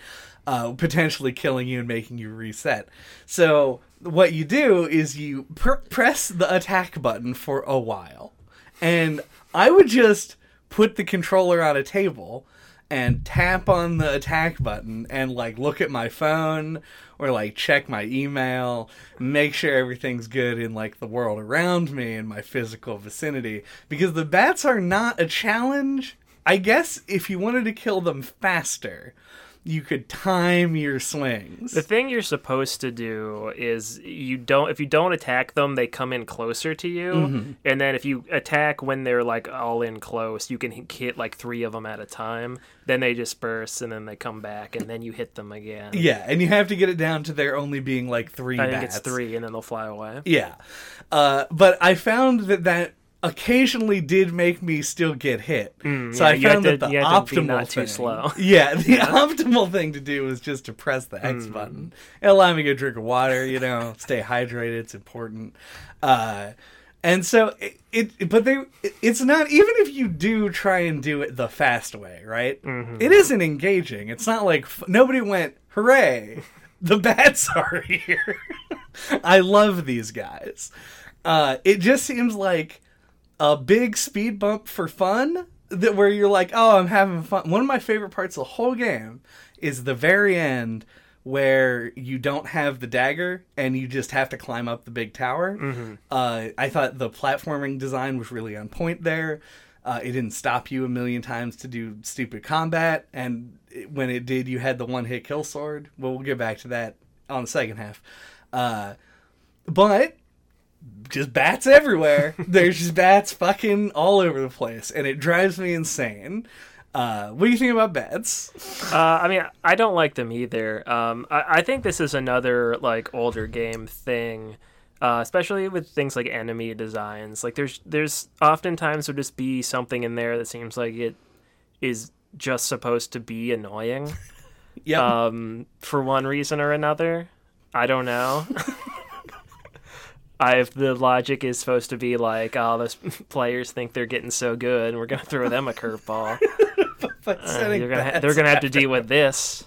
Uh, potentially killing you and making you reset. So what you do is you pr- press the attack button for a while. And I would just put the controller on a table and tap on the attack button and, like, look at my phone or, like, check my email, make sure everything's good in, like, the world around me and my physical vicinity. Because the bats are not a challenge. I guess if you wanted to kill them faster... you could time your swings. The thing you're supposed to do is you don't if you don't attack them, they come in closer to you. Mm-hmm. And then if you attack when they're like all in close, you can hit like three of them at a time. Then they disperse and then they come back and then you hit them again. Yeah, and you have to get it down to there only being like three I bats. think it's three and then they'll fly away. Yeah. Uh, but I found that that occasionally did make me still get hit. Mm, so yeah, I found that to, the optimal not thing... Too slow. Yeah, the yeah. optimal thing to do was just to press the X mm. button. It'll allow me to drink water, you know, stay hydrated, it's important. Uh, and so, it, it but they, it, it's not, even if you do try and do it the fast way, right? Mm-hmm. It isn't engaging. It's not like, f- nobody went, hooray, the bats are here. I love these guys. Uh, it just seems like a big speed bump for fun that where you're like, oh, I'm having fun. One of my favorite parts of the whole game is the very end where you don't have the dagger and you just have to climb up the big tower. Mm-hmm. Uh, I thought the platforming design was really on point there. Uh, it didn't stop you a million times to do stupid combat. And when it did, you had the one hit kill sword. Well, we'll get back to that on the second half. Uh, but... just bats everywhere. There's just bats fucking all over the place, and it drives me insane. Uh, what do you think about bats? Uh, I mean, I don't like them either. Um, I, I think this is another like older game thing, uh, especially with things like enemy designs. Like there's there's oftentimes there'll just be something in there that seems like it is just supposed to be annoying. Yep. Um, for one reason or another, I don't know. I've, the logic is supposed to be like, oh, those players think they're getting so good, and we're going to throw them a curveball. uh, they're going ha- to have to deal with this.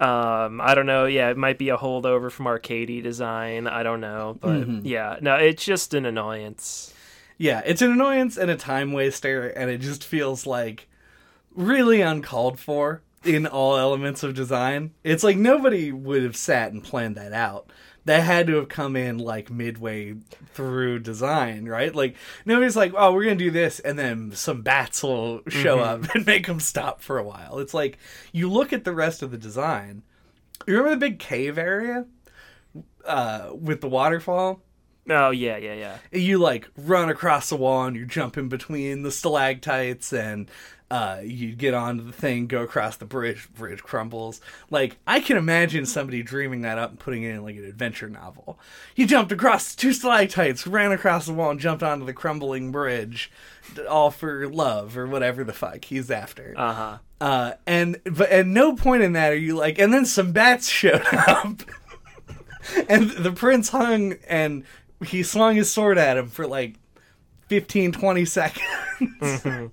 Um, I don't know. Yeah, it might be a holdover from arcadey design. I don't know. But mm-hmm. yeah, no, it's just an annoyance. Yeah, it's an annoyance and a time waster, and it just feels like really uncalled for in all elements of design. It's like nobody would have sat and planned that out. That had to have come in, like, midway through design, right? Like, nobody's like, oh, we're going to do this, and then some bats will show mm-hmm. up and make them stop for a while. It's like, you look at the rest of the design. You remember the big cave area uh, with the waterfall? Oh, yeah, yeah, yeah. You, like, run across the wall, and you're jumping between the stalactites, and... Uh, you get onto the thing, go across the bridge, bridge crumbles. Like, I can imagine somebody dreaming that up and putting it in, like, an adventure novel. He jumped across two stalactites, ran across the wall, and jumped onto the crumbling bridge, all for love, or whatever the fuck he's after. Uh-huh. Uh, and, but at no point in that are you like, and then some bats showed up. And the prince hung, and he swung his sword at him for, like, fifteen, twenty seconds. Mm-hmm.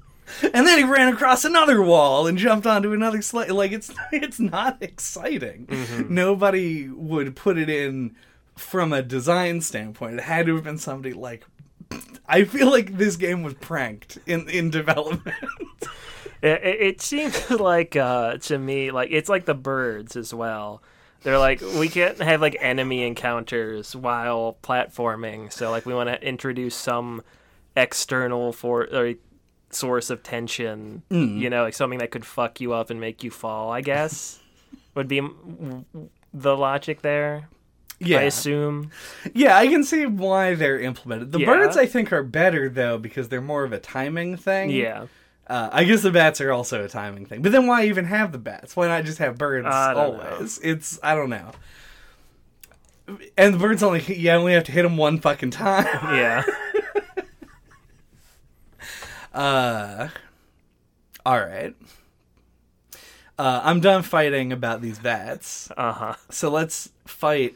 And then he ran across another wall and jumped onto another slide. Like, it's it's not exciting. Mm-hmm. Nobody would put it in from a design standpoint. It had to have been somebody like... I feel like this game was pranked in, in development. It, it seems like, uh, to me, like it's like the birds as well. They're like, we can't have like enemy encounters while platforming, so like we want to introduce some external for or source of tension, mm. you know, like something that could fuck you up and make you fall, I guess, would be the logic there. Yeah. I assume. Yeah, I can see why they're implemented. The yeah. birds, I think, are better, though, because they're more of a timing thing. Yeah. Uh, I guess the bats are also a timing thing. But then why even have the bats? Why not just have birds always? Know. It's, I don't know. And the birds only, you only have to hit them one fucking time. Yeah. uh, all right. Uh, I'm done fighting about these bats. Uh-huh. So let's fight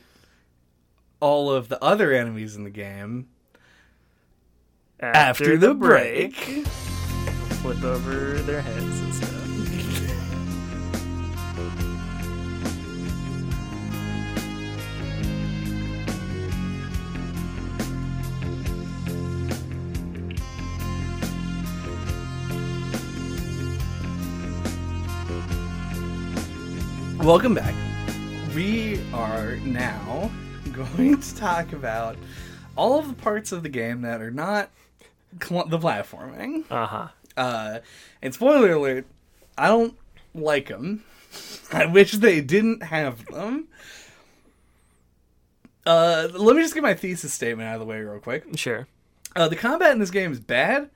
all of the other enemies in the game after, after the, the break. break. Flip over their heads and stuff. Welcome back. We are now going to talk about all of the parts of the game that are not cl- the platforming. Uh-huh. Uh, and spoiler alert, I don't like them. I wish they didn't have them. Uh, let me just get my thesis statement out of the way real quick. Sure. Uh, the combat in this game is bad.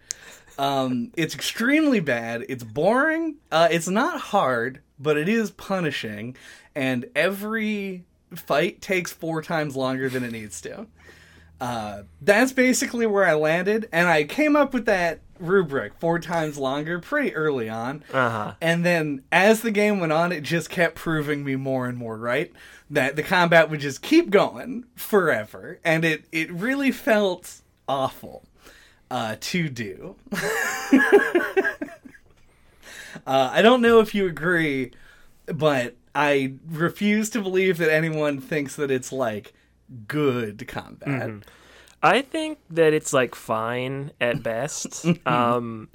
Um, it's extremely bad. It's boring. Uh, it's not hard, but it is punishing. And every fight takes four times longer than it needs to. Uh, that's basically where I landed, and I came up with that rubric, four times longer, pretty early on. Uh-huh. And then as the game went on, it just kept proving me more and more right, that the combat would just keep going forever, and it, it really felt awful uh, to do. uh, I don't know if you agree, but I refuse to believe that anyone thinks that it's, like, good combat. Mm-hmm. I think that it's, like, fine at best. um,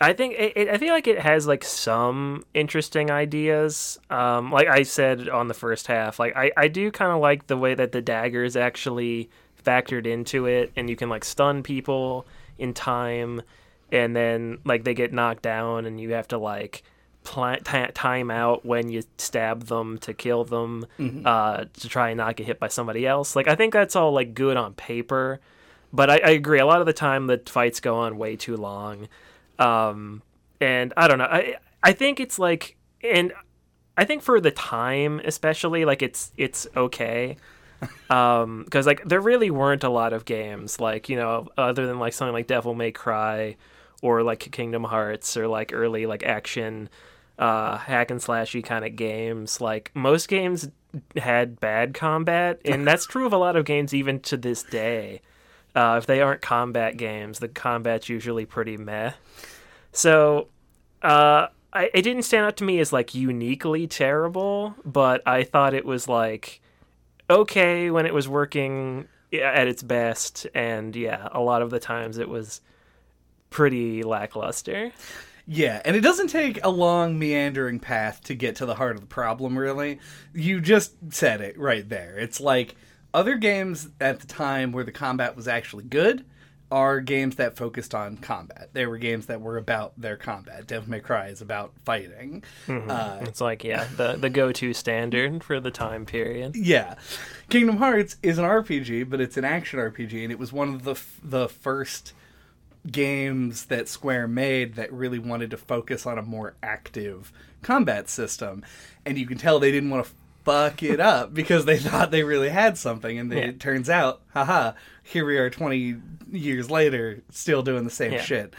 I think, it, it, I feel like it has, like, some interesting ideas. Um, like I said on the first half, like, I, I do kind of like the way that the dagger is actually factored into it, and you can, like, stun people in time, and then, like, they get knocked down, and you have to, like... Pl- t- time out when you stab them to kill them, mm-hmm. uh, to try and not get hit by somebody else. Like, I think that's all, like, good on paper, but I, I agree. A lot of the time the fights go on way too long. Um, and I don't know. I, I think it's like, and I think for the time, especially, like, it's, it's okay. Um, 'cause like there really weren't a lot of games, like, you know, other than like something like Devil May Cry or like Kingdom Hearts or like early like action Uh, hack and slashy kind of games. Like, most games had bad combat, and that's true of a lot of games even to this day. Uh, if they aren't combat games, the combat's usually pretty meh. So, uh, I, it didn't stand out to me as, like, uniquely terrible, but I thought it was, like, okay when it was working at its best, and, yeah, a lot of the times it was pretty lackluster. Yeah, and it doesn't take a long, meandering path to get to the heart of the problem, really. You just said it right there. It's like, other games at the time where the combat was actually good are games that focused on combat. They were games that were about their combat. Devil May Cry is about fighting. Mm-hmm. Uh, it's like, yeah, the, the go-to standard for the time period. Yeah. Kingdom Hearts is an R P G, but it's an action R P G, and it was one of the f- the first... games that Square made that really wanted to focus on a more active combat system, and you can tell they didn't want to fuck it up because they thought they really had something, and then yeah. it turns out, haha, here we are twenty years later still doing the same yeah. shit.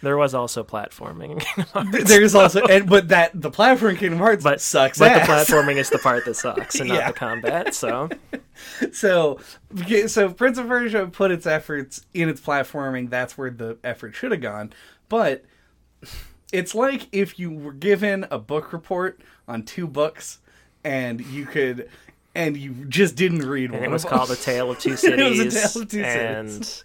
There was also platforming in Kingdom Hearts. There's so. also, and, but that the platforming in Kingdom Hearts but, sucks But ass. The platforming is the part that sucks, and yeah. not the combat, so. so. So Prince of Persia put its efforts in its platforming. That's where the effort should have gone. But it's like if you were given a book report on two books, and you could, and you just didn't read and one. It was called A Tale of Two Cities. It was A Tale of Two Cities. And...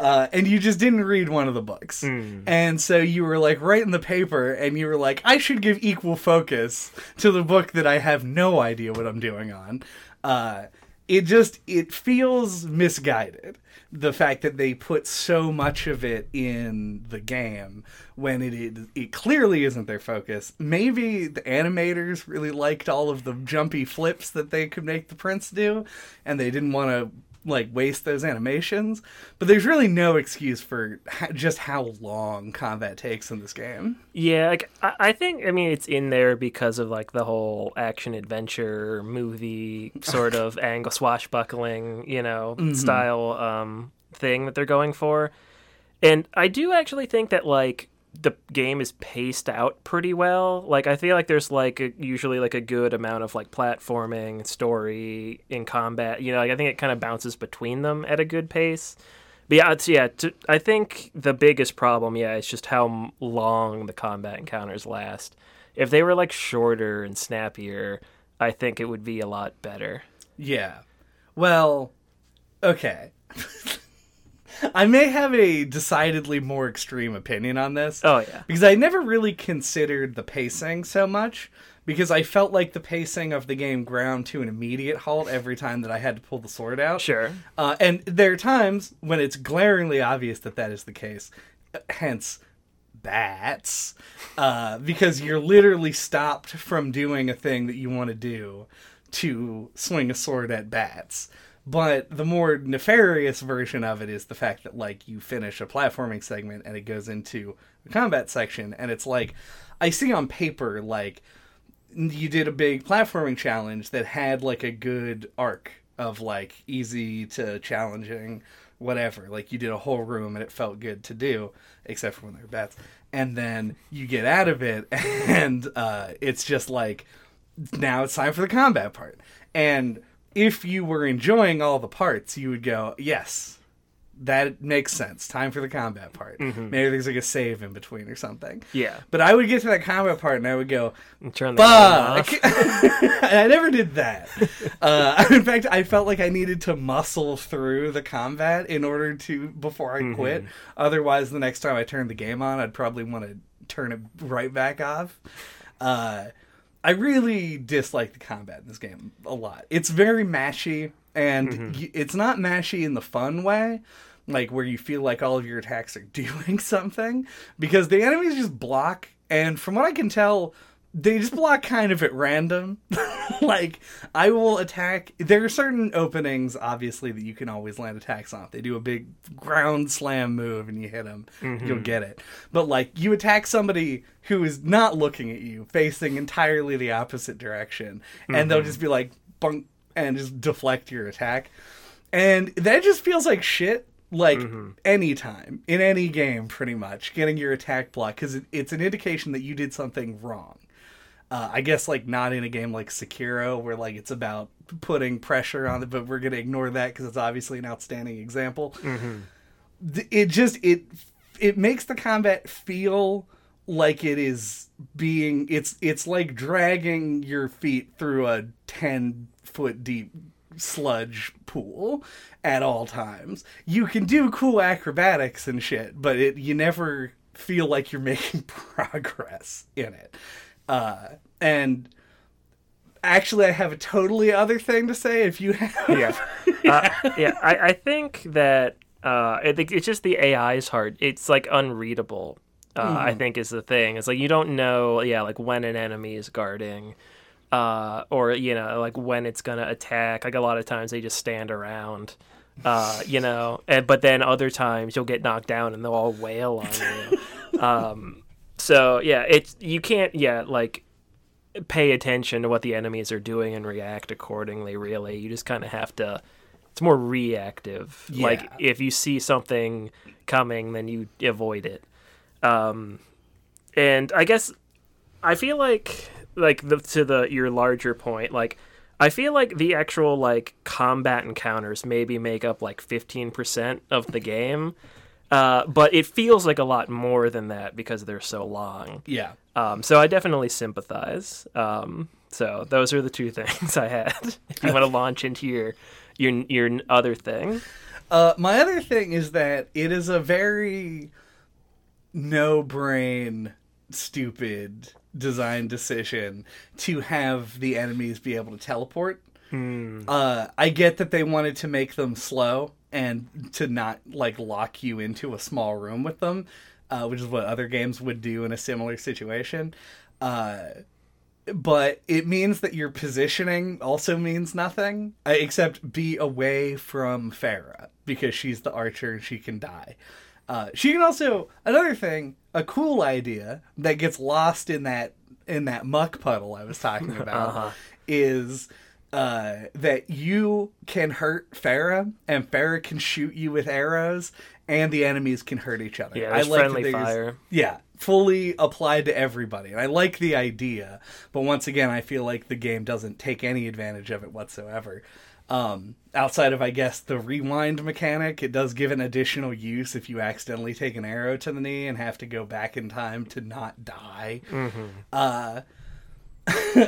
Uh, and you just didn't read one of the books. Mm. And so you were like writing the paper and you were like, I should give equal focus to the book that I have no idea what I'm doing on. Uh, it just, it feels misguided. The fact that they put so much of it in the game when it, it it clearly isn't their focus. Maybe the animators really liked all of the jumpy flips that they could make the prince do, and they didn't want to like waste those animations, but there's really no excuse for ha- just how long combat takes in this game. Yeah, like I-, I think I mean it's in there because of like the whole action adventure movie sort of angle, swashbuckling, you know, mm-hmm. style um, thing that they're going for. And I do actually think that like the game is paced out pretty well. Like I feel like there's like a, usually like a good amount of like platforming, story, in combat. You know, like I think it kind of bounces between them at a good pace. But yeah, it's, yeah. To, I think the biggest problem, yeah, is just how long the combat encounters last. If they were like shorter and snappier, I think it would be a lot better. Yeah. Well, okay. I may have a decidedly more extreme opinion on this. Oh, yeah. Because I never really considered the pacing so much, because I felt like the pacing of the game ground to an immediate halt every time that I had to pull the sword out. Sure. Uh, and there are times when it's glaringly obvious that that is the case. Hence, bats. Uh, because you're literally stopped from doing a thing that you want to do to swing a sword at bats. But the more nefarious version of it is the fact that, like, you finish a platforming segment and it goes into the combat section. And it's like, I see on paper, like, you did a big platforming challenge that had, like, a good arc of, like, easy to challenging, whatever. Like, you did a whole room and it felt good to do, except for when there were bats. And then you get out of it and uh, it's just like, now it's time for the combat part. And if you were enjoying all the parts, you would go, yes, that makes sense. Time for the combat part. Mm-hmm. Maybe there's like a save in between or something. Yeah. But I would get to that combat part and I would go, turn the fuck. And I never did that. uh, in fact, I felt like I needed to muscle through the combat in order to, before I mm-hmm. quit. Otherwise, the next time I turned the game on, I'd probably want to turn it right back off. Uh, I really dislike the combat in this game a lot. It's very mashy, and mm-hmm. y- it's not mashy in the fun way, like where you feel like all of your attacks are doing something, because the enemies just block, and from what I can tell, they just block kind of at random. Like, I will attack. There are certain openings, obviously, that you can always land attacks on. If they do a big ground slam move and you hit them, mm-hmm. you'll get it. But, like, you attack somebody who is not looking at you, facing entirely the opposite direction, and mm-hmm. they'll just be like, bunk, and just deflect your attack. And that just feels like shit. Like, mm-hmm. anytime, in any game, pretty much, getting your attack blocked, because it, it's an indication that you did something wrong. Uh, I guess, like, not in a game like Sekiro, where, like, it's about putting pressure on it, but we're going to ignore that because it's obviously an outstanding example. Mm-hmm. It just, it it makes the combat feel like it is being, it's it's like dragging your feet through a ten-foot deep sludge pool at all times. You can do cool acrobatics and shit, but it you never feel like you're making progress in it. Uh, and actually, I have a totally other thing to say. If you have, yeah, yeah, uh, yeah I, I think that uh, I think it's just the A I is hard. It's like unreadable. Uh, mm. I think is the thing. It's like you don't know, yeah, like when an enemy is guarding, uh, or you know, like when it's gonna attack. Like a lot of times, they just stand around. Uh, you know, and, but then other times you'll get knocked down and they'll all wail on you. Um, So, yeah, it's you can't, yeah, like, pay attention to what the enemies are doing and react accordingly, really. You just kind of have to, it's more reactive. Yeah. Like, if you see something coming, then you avoid it. Um, and I guess, I feel like, like, the, to the your larger point, like, I feel like the actual, like, combat encounters maybe make up, like, fifteen percent of the game. Uh, but it feels like a lot more than that because they're so long. Yeah. Um, so I definitely sympathize. Um, so those are the two things I had. If you want to launch into your your your other thing. Uh, my other thing is that it is a very no-brain, stupid design decision to have the enemies be able to teleport. Hmm. Uh, I get that they wanted to make them slow and to not, like, lock you into a small room with them, uh, which is what other games would do in a similar situation. Uh, but it means that your positioning also means nothing, except be away from Farah, because she's the archer and she can die. Uh, she can also, another thing, a cool idea that gets lost in that in that muck puddle I was talking about uh-huh. is... Uh, that you can hurt Farah, and Farah can shoot you with arrows, and the enemies can hurt each other. Yeah, I like friendly fire. Yeah, fully applied to everybody. And I like the idea, but once again, I feel like the game doesn't take any advantage of it whatsoever. Um, outside of, I guess, the rewind mechanic, it does give an additional use if you accidentally take an arrow to the knee and have to go back in time to not die. Mm-hmm. Uh...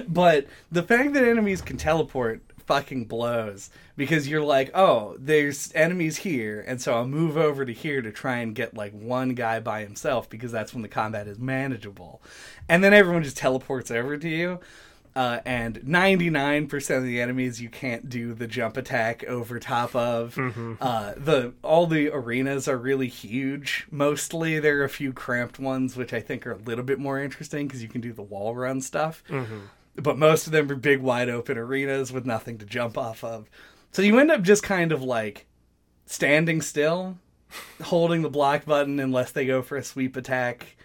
But the fact that enemies can teleport fucking blows, because you're like, oh, there's enemies here, and so I'll move over to here to try and get, like, one guy by himself, because that's when the combat is manageable. And then everyone just teleports over to you, uh, and ninety-nine percent of the enemies you can't do the jump attack over top of. Mm-hmm. Uh, the all the arenas are really huge, mostly. There are a few cramped ones, which I think are a little bit more interesting, because you can do the wall run stuff. Mm-hmm. But most of them are big, wide-open arenas with nothing to jump off of. So you end up just kind of, like, standing still, holding the block button unless they go for a sweep attack,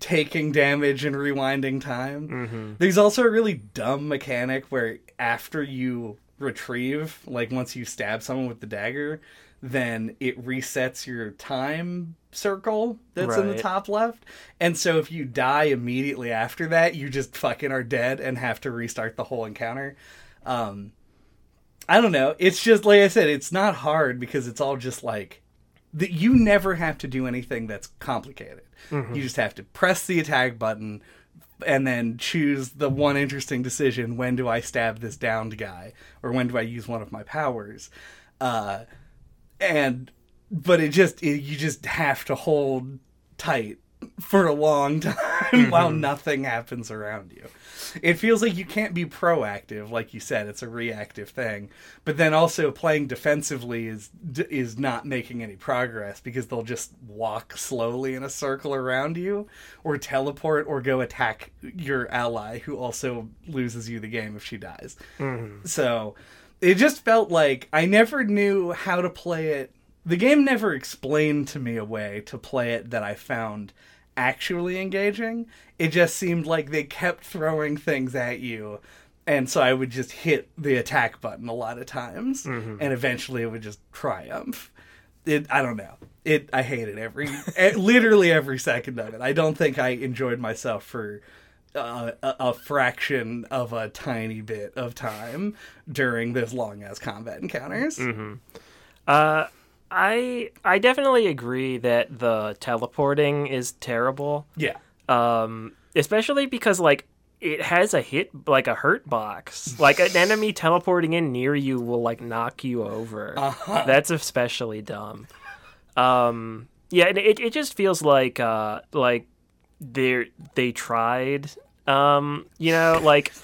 taking damage and rewinding time. Mm-hmm. There's also a really dumb mechanic where after you retrieve, like once you stab someone with the dagger, then it resets your time circle that's right. in the top left. And so if you die immediately after that, you just fucking are dead and have to restart the whole encounter. Um, I don't know. It's just, like I said, it's not hard because it's all just like, that you never have to do anything that's complicated. Mm-hmm. You just have to press the attack button and then choose the one interesting decision. When do I stab this downed guy? Or when do I use one of my powers? Uh, and, but it just, it, you just have to hold tight for a long time mm-hmm. while nothing happens around you. It feels like you can't be proactive, like you said. It's a reactive thing. But then also playing defensively is is not making any progress, because they'll just walk slowly in a circle around you, or teleport, or go attack your ally, who also loses you the game if she dies. Mm-hmm. So it just felt like I never knew how to play it. The game never explained to me a way to play it that I found actually engaging. It just seemed like they kept throwing things at you, and so I would just hit the attack button a lot of times, mm-hmm. and eventually it would just triumph. It, I don't know. It, I hated every, literally every second of it. I don't think I enjoyed myself for uh, a, a fraction of a tiny bit of time during those long-ass combat encounters. Mm-hmm. Uh... I I definitely agree that the teleporting is terrible. Yeah. Um, especially because, like, it has a hit, like a hurt box. Like, an enemy teleporting in near you will, like, knock you over. Uh-huh. That's especially dumb. Um, yeah, and it, it just feels like, uh, like, they they tried, um, you know, like...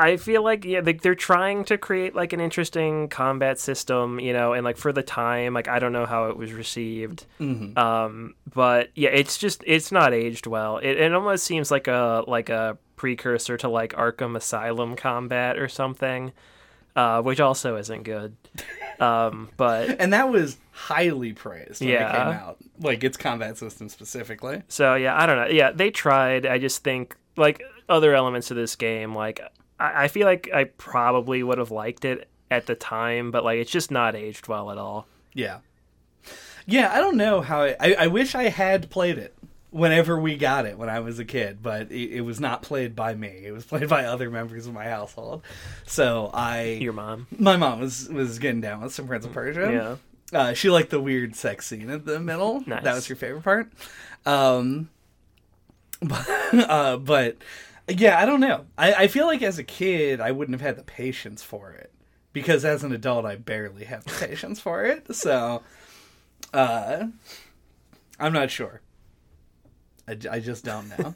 I feel like yeah, like they're trying to create like an interesting combat system, you know, and like for the time, like I don't know how it was received, mm-hmm. um, but yeah, it's just it's not aged well. It, it almost seems like a like a precursor to like Arkham Asylum combat or something, uh, which also isn't good. Um, but and that was highly praised when yeah. it came out, like its combat system specifically. So yeah, I don't know. Yeah, they tried. I just think like other elements of this game, like. I feel like I probably would have liked it at the time, but like it's just not aged well at all. Yeah. Yeah, I don't know how... I, I, I wish I had played it whenever we got it when I was a kid, but it, it was not played by me. It was played by other members of my household. So I... Your mom? My mom was, was getting down with some Prince of Persia. Yeah. Uh, she liked the weird sex scene in the middle. Nice. That was her favorite part. Um, but... Uh, but Yeah, I don't know. I, I feel like as a kid, I wouldn't have had the patience for it. because as an adult, I barely have the patience for it. So, uh, I'm not sure. I, I just don't know.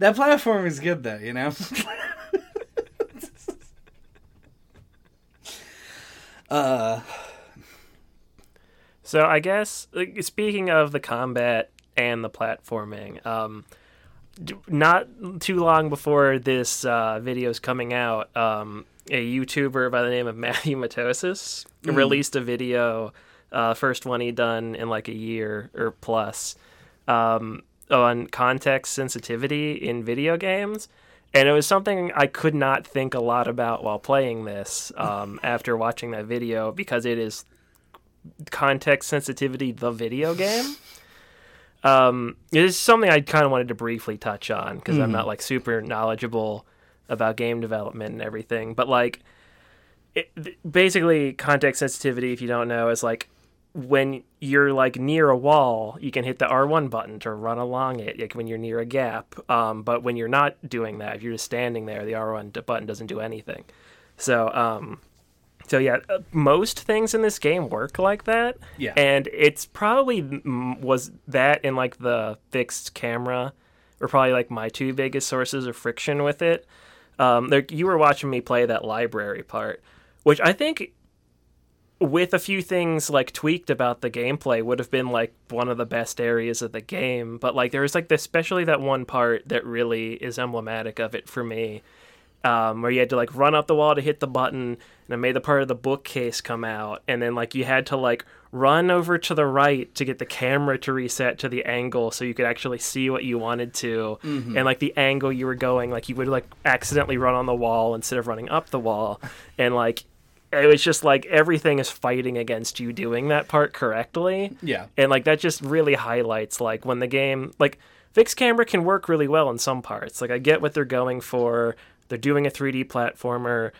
That platform is good, though, you know? uh... So I guess, speaking of the combat and the platforming, um, not too long before this uh, video's coming out, um, a YouTuber by the name of Matthew Matosis mm. released a video, uh, first one he'd done in like a year or plus, um, on context sensitivity in video games. And it was something I could not think a lot about while playing this um, after watching that video, because it is context sensitivity, the video game. Um, it is something I kind of wanted to briefly touch on, because mm. I'm not like super knowledgeable about game development and everything. But like, it, basically context sensitivity, if you don't know, is like, when you're like near a wall, you can hit the R one button to run along it, like when you're near a gap. Um, but when you're not doing that, if you're just standing there, the R one button doesn't do anything. So, um, so yeah, most things in this game work like that. Yeah. And it's probably was that in like the fixed camera were probably like my two biggest sources of friction with it. Um, there, you were watching me play that library part, which I think, with a few things like tweaked about the gameplay, would have been like one of the best areas of the game. But like there was like this, especially that one part that really is emblematic of it for me, um, where you had to like run up the wall to hit the button, and it made the part of the bookcase come out, and then like you had to like run over to the right to get the camera to reset to the angle so you could actually see what you wanted to, mm-hmm. and like the angle you were going, like you would like accidentally run on the wall instead of running up the wall, and like it was just like everything is fighting against you doing that part correctly. Yeah. And like that just really highlights like when the game, like fixed camera can work really well in some parts. Like I get what they're going for. They're doing a three D platformer,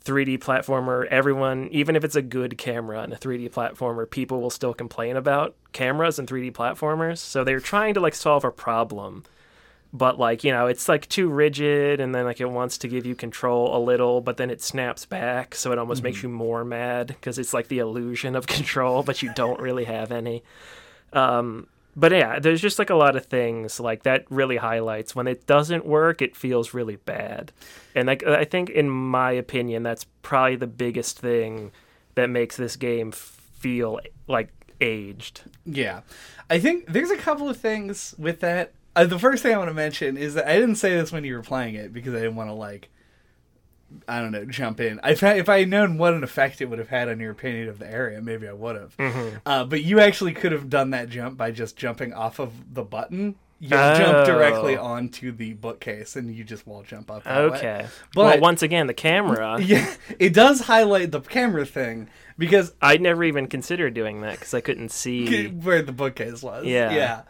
three D platformer. Everyone, even if it's a good camera and a three D platformer, people will still complain about cameras and three D platformers. So they're trying to like solve a problem. But, like, you know, it's, like, too rigid, and then, like, it wants to give you control a little, but then it snaps back, so it almost mm-hmm. makes you more mad, because it's, like, the illusion of control, but you don't really have any. Um, but, yeah, there's just, like, a lot of things, like, that really highlights. When it doesn't work, it feels really bad. And, like, I think, in my opinion, that's probably the biggest thing that makes this game feel, like, aged. Yeah. I think there's a couple of things with that. Uh, the first thing I want to mention is that I didn't say this when you were playing it because I didn't want to, like, I don't know, jump in. I, if I had known what an effect it would have had on your opinion of the area, maybe I would have. Mm-hmm. Uh, but you actually could have done that jump by just jumping off of the button. You oh. jump directly onto the bookcase, and you just wall jump up that okay. way. But well, once again, the camera. Yeah, it does highlight the camera thing, because I never even considered doing that, because I couldn't see where the bookcase was. Yeah. yeah.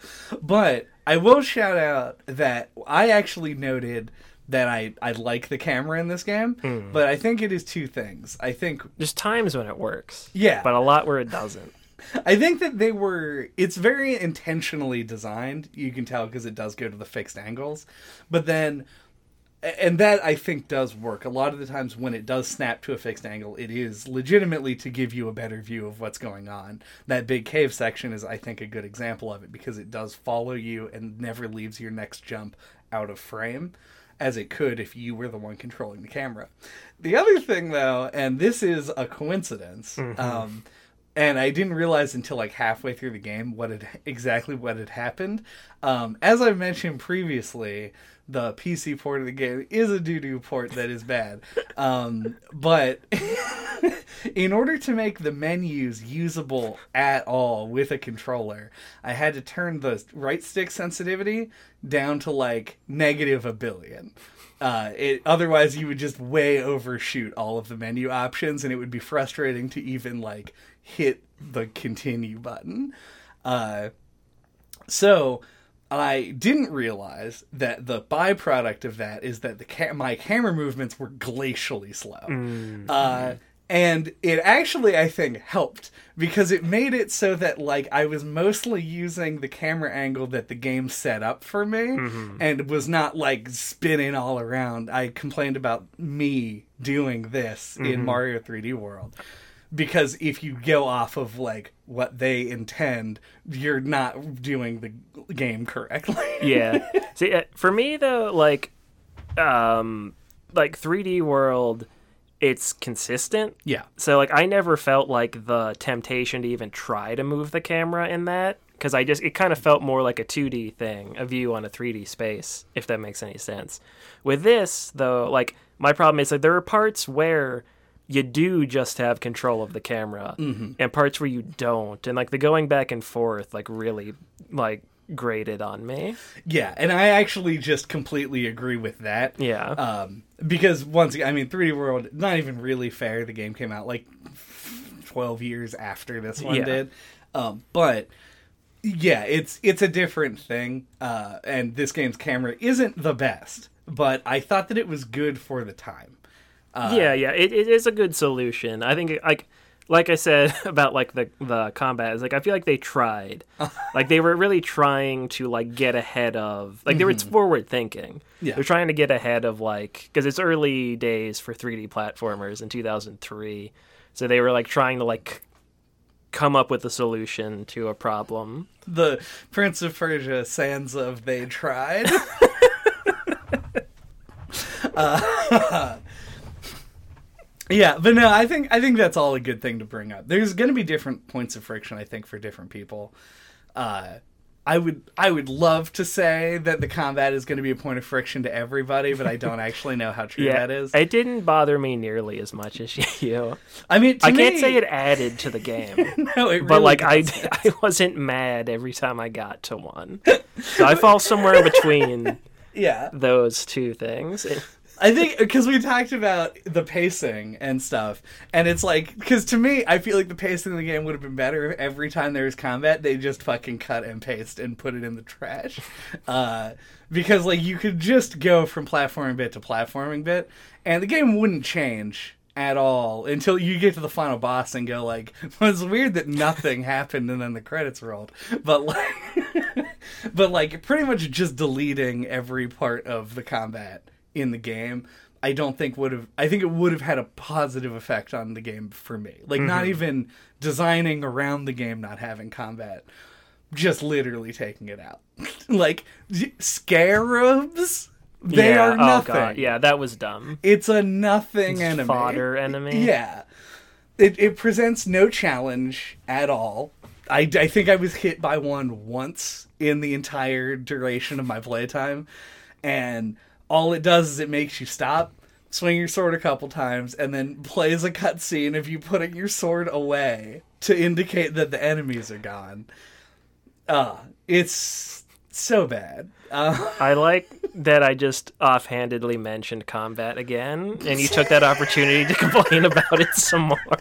But I will shout out that I actually noted that I, I like the camera in this game, mm. but I think it is two things. I think there's times when it works. Yeah. But a lot where it doesn't. I think that they were, it's very intentionally designed, you can tell, because it does go to the fixed angles, but then, and that I think does work. A lot of the times when it does snap to a fixed angle, it is legitimately to give you a better view of what's going on. That big cave section is, I think, a good example of it, because it does follow you and never leaves your next jump out of frame, as it could if you were the one controlling the camera. The other thing, though, and this is a coincidence, mm-hmm. um... and I didn't realize until like halfway through the game what had, exactly what had happened. Um, as I mentioned previously, the P C port of the game is a doo-doo port that is bad. Um, but in order to make the menus usable at all with a controller, I had to turn the right stick sensitivity down to like negative a billion. Uh, it, otherwise, you would just way overshoot all of the menu options, and it would be frustrating to even, like, hit the continue button. Uh, so I didn't realize that the byproduct of that is that the ca- my camera movements were glacially slow. Mm. Uh, And it actually, I think, helped, because it made it so that, like, I was mostly using the camera angle that the game set up for me, mm-hmm. and was not, like, spinning all around. I complained about me doing this mm-hmm. in Mario three D World, because if you go off of, like, what they intend, you're not doing the game correctly. Yeah. See, for me, though, like, um, like, three D World... it's consistent. Yeah. So, like, I never felt, like, the temptation to even try to move the camera in that. Because I just... it kind of felt more like a two D thing. A view on a three D space, if that makes any sense. With this, though, like, my problem is, like, there are parts where you do just have control of the camera. Mm-hmm. And parts where you don't. And, like, the going back and forth, like, really, like... grated on me. Yeah, and I actually just completely agree with that. Yeah. Um, because once again, I mean, three D World, not even really fair. The game came out like twelve years after this one yeah. did. Um, but yeah, it's it's a different thing. Uh, and this game's camera isn't the best, but I thought that it was good for the time. Uh, yeah, yeah, it, it is a good solution. I think like. Like I said about, like, the, the combat, is like I feel like they tried. Like, they were really trying to, like, get ahead of... Like, mm-hmm. they were forward-thinking. Yeah. They're trying to get ahead of, like... Because it's early days for three D platformers in two thousand three. So they were, like, trying to, like, come up with a solution to a problem. The Prince of Persia, Sands of They Tried. uh Yeah, but no, I think I think that's all a good thing to bring up. There's going to be different points of friction, I think, for different people. Uh, I would I would love to say that the combat is going to be a point of friction to everybody, but I don't actually know how true yeah, that is. It didn't bother me nearly as much as you. I mean, to I me, can't say it added to the game. No, it really but like I, I wasn't mad every time I got to one. So I fall somewhere in between. Yeah, those two things. It, I think because we talked about the pacing and stuff, and it's like, because to me, I feel like the pacing of the game would have been better if every time there was combat, they just fucking cut and paste and put it in the trash. Uh, because, like, you could just go from platforming bit to platforming bit, and the game wouldn't change at all until you get to the final boss and go, like, well, it's weird that nothing happened and then the credits rolled. But, like, but, like, pretty much just deleting every part of the combat in the game, I don't think would have... I think it would have had a positive effect on the game for me. Like, mm-hmm. not even designing around the game not having combat. Just literally taking it out. Like, scarabs? They yeah, are nothing. Oh God. Yeah, that was dumb. It's a nothing it's enemy. Fodder enemy. Yeah. It it presents no challenge at all. I, I think I was hit by one once in the entire duration of my playtime. And... all it does is it makes you stop, swing your sword a couple times, and then plays a cutscene of you putting your sword away to indicate that the enemies are gone. Uh, it's so bad. Uh, I like that I just offhandedly mentioned combat again, and you took that opportunity to complain about it some more.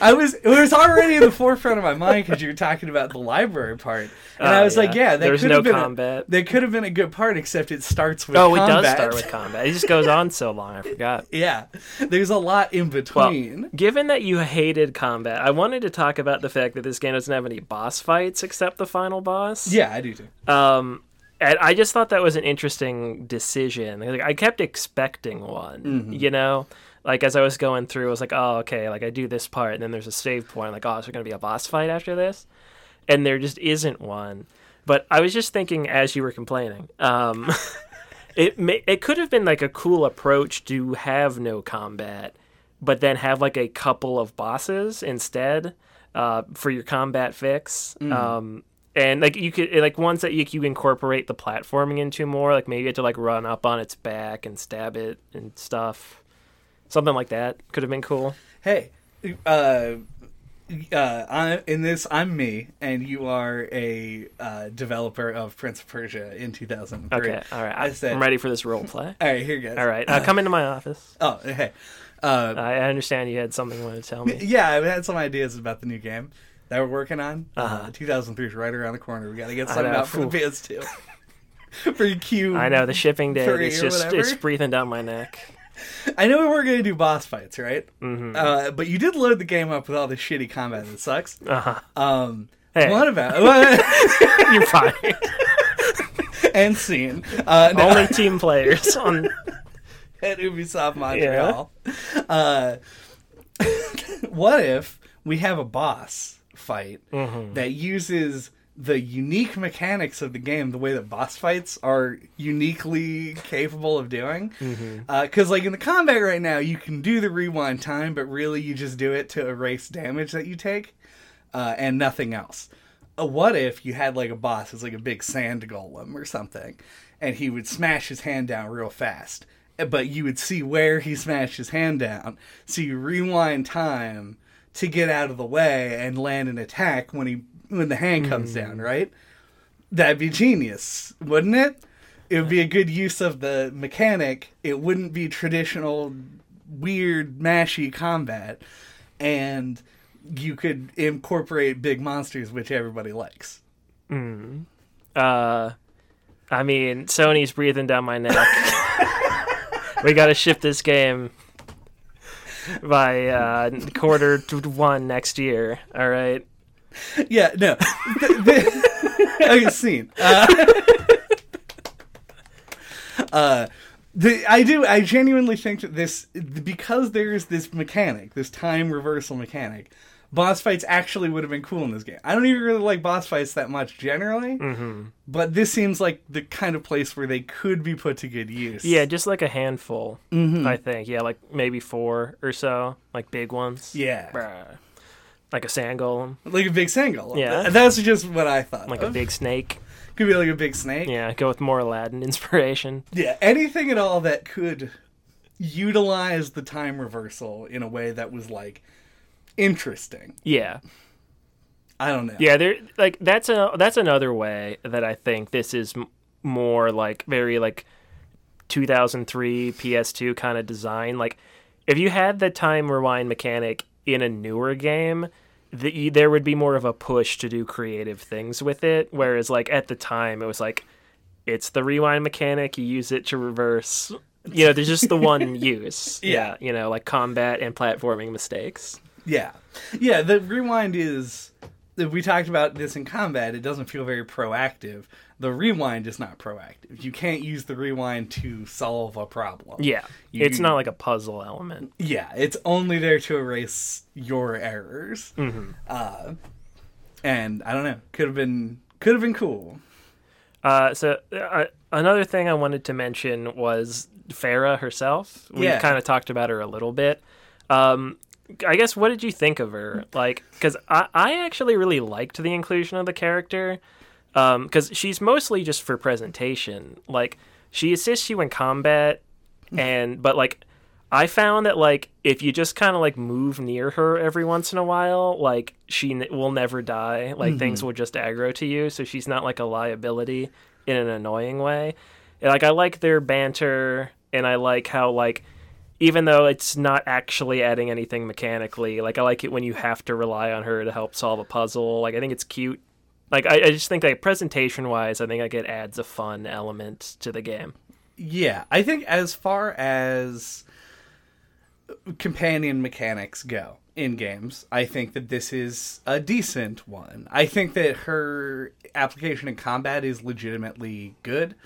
I was it was already in the forefront of my mind because you were talking about the library part, and uh, I was yeah. like, "Yeah, that there's could no have been combat. A, that could have been a good part, except it starts with oh, combat. Oh, it does start with combat. It just goes on so long. I forgot. Yeah, there's a lot in between. Well, given that you hated combat, I wanted to talk about the fact that this game doesn't have any boss fights except the final boss. Yeah, I do too. Um, and I just thought that was an interesting decision. Like, I kept expecting one, mm-hmm. you know. Like, as I was going through, I was like, oh, okay, like, I do this part, and then there's a save point. Like, oh, is there going to be a boss fight after this? And there just isn't one. But I was just thinking, as you were complaining, um, it may, it could have been, like, a cool approach to have no combat, but then have, like, a couple of bosses instead uh, for your combat fix. Mm. Um, and, like, you could, like, ones that you, you incorporate the platforming into more, like, maybe you have to, like, run up on its back and stab it and stuff. Something like that could have been cool. Hey, uh, uh, I, in this, I'm me, and you are a uh, developer of Prince of Persia in two thousand three. Okay, all right. I I, said, I'm ready for this role play. All right, here you go. All right, uh, uh, come into my office. Oh, hey. Uh, I understand you had something you wanted to tell me. Yeah, I had some ideas about the new game that we're working on. Uh-huh. Uh, two thousand three is right around the corner. We got to get something out for Ooh. the P S two. For your Q. I know, the shipping day is just it's breathing down my neck. I know we weren't going to do boss fights, right? Mm-hmm. Uh, but you did load the game up with all this shitty combat that sucks. Uh-huh. Um, hey. What about... What? You're fine. And scene. Uh, no. Only team players on... at Ubisoft Montreal. Yeah. Uh, what if we have a boss fight mm-hmm. that uses... the unique mechanics of the game, the way that boss fights are uniquely capable of doing. Because, mm-hmm. uh, like, in the combat right now, you can do the rewind time, but really you just do it to erase damage that you take uh, and nothing else. Uh, what if you had, like, a boss that's like a big sand golem or something, and he would smash his hand down real fast, but you would see where he smashed his hand down, so you rewind time to get out of the way and land an attack when he... when the hand comes mm. down, right? That'd be genius, wouldn't it? It would be a good use of the mechanic. It wouldn't be traditional, weird, mashy combat. And you could incorporate big monsters, which everybody likes. Mm. Uh, I mean, Sony's breathing down my neck. We gotta ship this game by uh, quarter to one next year, all right? Yeah, no. The, the, okay, scene. Uh, uh, the, I do. I genuinely think that this, because there's this mechanic, this time reversal mechanic, boss fights actually would have been cool in this game. I don't even really like boss fights that much generally, mm-hmm. but this seems like the kind of place where they could be put to good use. Yeah, just like a handful, mm-hmm. I think. Yeah, like maybe four or so, like big ones. Yeah. Bruh. Like a sand golem. Like a big sand golem. Yeah. That's just what I thought Like of. a big snake. Could be like a big snake. Yeah, go with more Aladdin inspiration. Yeah, anything at all that could utilize the time reversal in a way that was, like, interesting. Yeah. I don't know. Yeah, there. Like that's a that's another way that I think this is more, like, very, like, two thousand three P S two kind of design. Like, if you had the time rewind mechanic in a newer game, the, there would be more of a push to do creative things with it, whereas, like, at the time, it was like, it's the rewind mechanic, you use it to reverse. You know, there's just the one use. Yeah. yeah. You know, like, combat and platforming mistakes. Yeah. Yeah, the rewind is... We talked about this in combat, it doesn't feel very proactive. The rewind is not proactive. You can't use the rewind to solve a problem. Yeah, you, it's not like a puzzle element. Yeah, it's only there to erase your errors. Mm-hmm. Uh, and I don't know, could have been could have been cool. Uh, so uh, another thing I wanted to mention was Farah herself. We yeah. kind of talked about her a little bit. Um, I guess, what did you think of her? Like, because I, I actually really liked the inclusion of the character, because um, she's mostly just for presentation. Like, she assists you in combat, and but, like, I found that, like, if you just kind of, like, move near her every once in a while, like, she n- will never die. Like, mm-hmm. things will just aggro to you, so she's not, like, a liability in an annoying way. And, like, I like their banter, and I like how, like, even though it's not actually adding anything mechanically, like, I like it when you have to rely on her to help solve a puzzle. Like, I think it's cute. Like, I, I just think, like, presentation-wise, I think, like, it adds a fun element to the game. Yeah, I think as far as companion mechanics go in games, I think that this is a decent one. I think that her application in combat is legitimately good.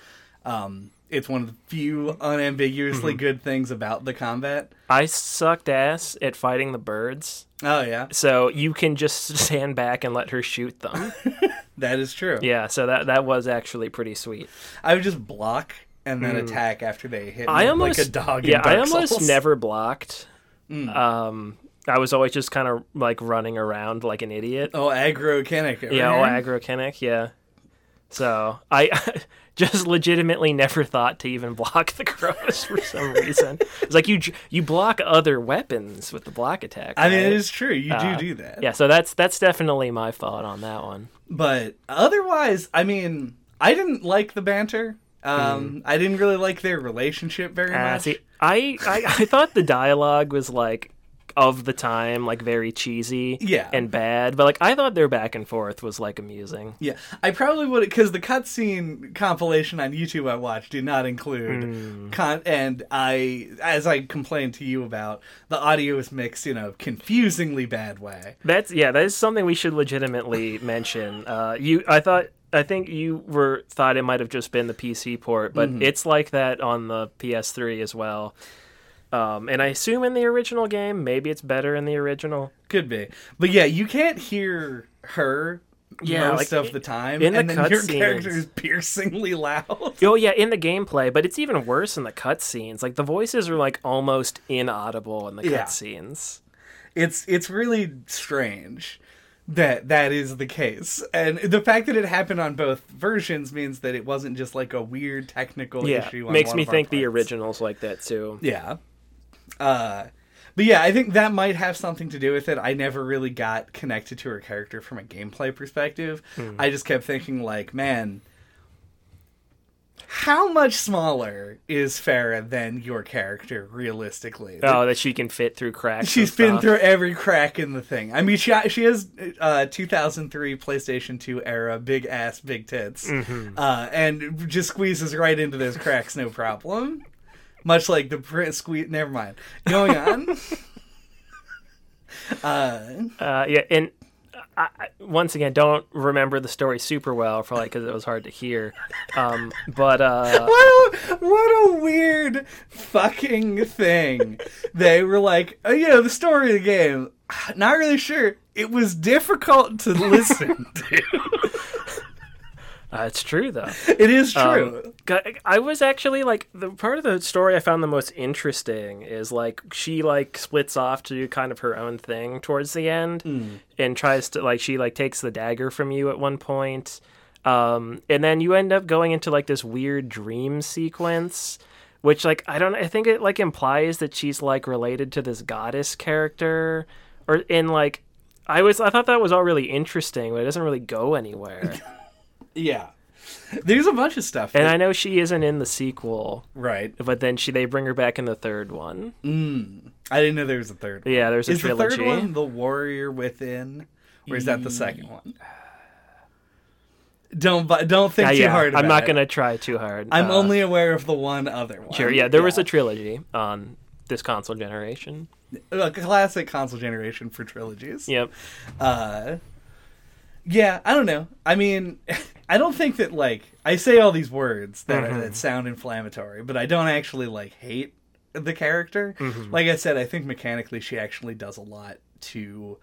Um... It's one of the few unambiguously mm-hmm. good things about the combat. I sucked ass at fighting the birds. Oh, yeah. So you can just stand back and let her shoot them. That is true. Yeah, so that that was actually pretty sweet. I would just block and then mm. attack after they hit me, I almost, like a dog yeah, in Dark I almost Souls. Never blocked. Mm. Um, I was always just kind of, like, running around like an idiot. Oh, aggro Kinnick. Right? Yeah, oh, aggro Kinnick, yeah. So I... just legitimately never thought to even block the crows for some reason. It's like you you block other weapons with the block attack. Right? I mean, it is true. You do uh, do that. Yeah, so that's that's definitely my thought on that one. But otherwise, I mean, I didn't like the banter. Um, mm. I didn't really like their relationship very uh, much. See, I, I, I thought the dialogue was like, of the time, like very cheesy yeah. and bad. But like I thought their back and forth was like amusing. Yeah, I probably would, because the cutscene compilation on YouTube I watched did not include mm. con- and I, as I complained to you about, the audio is mixed in a confusingly bad way. That's yeah, that is something we should legitimately mention. Uh, you, I thought. I think you were thought it might have just been the P C port, but mm-hmm. it's like that on the P S three as well. Um, and I assume in the original game, maybe it's better in the original. Could be. But yeah, you can't hear her yeah, most like, of the time. In and the then your scenes. Character is piercingly loud. Oh yeah, in the gameplay, but it's even worse in the cutscenes. Like the voices are like almost inaudible in the cutscenes. Yeah. It's it's really strange. That that is the case, and the fact that it happened on both versions means that it wasn't just like a weird technical yeah, issue. Yeah, makes me think the original's like that too. Yeah, uh, but yeah, I think that might have something to do with it. I never really got connected to her character from a gameplay perspective. Mm. I just kept thinking, like, man, how much smaller is Farrah than your character, realistically? Oh, that she can fit through cracks. She's been through every crack in the thing. I mean, she she has uh, two thousand three PlayStation two era big ass, big tits, mm-hmm. uh, and just squeezes right into those cracks, no problem. Much like the Prince squeeze. Never mind. Going on. uh, uh, yeah, and I, once again, don't remember the story super well for like because it was hard to hear. Um, but uh, what a, what a weird fucking thing! They were like, oh, you know, the story of the game. Not really sure. It was difficult to listen to. Uh, it's true though. It is true. Um, I was actually like the part of the story I found the most interesting is like she like splits off to do kind of her own thing towards the end mm. and tries to like she like takes the dagger from you at one point. Um, and then you end up going into like this weird dream sequence which like I don't I think it like implies that she's like related to this goddess character or in like I was I thought that was all really interesting, but it doesn't really go anywhere. Yeah, there's a bunch of stuff, and I know she isn't in the sequel, right? But then she they bring her back in the third one. Mm. I didn't know there was a third one. Yeah, there's a is trilogy. Is the third one The Warrior Within, or is that the second one? Don't don't think uh, yeah. too hard. About I'm not it. Gonna try too hard. I'm uh, only aware of the one other one. Sure. Yeah, there yeah. was a trilogy on this console generation. A classic console generation for trilogies. Yep. Uh, yeah, I don't know. I mean. I don't think that, like, I say all these words that, mm-hmm. are, that sound inflammatory, but I don't actually, like, hate the character. Mm-hmm. Like I said, I think mechanically she actually does a lot to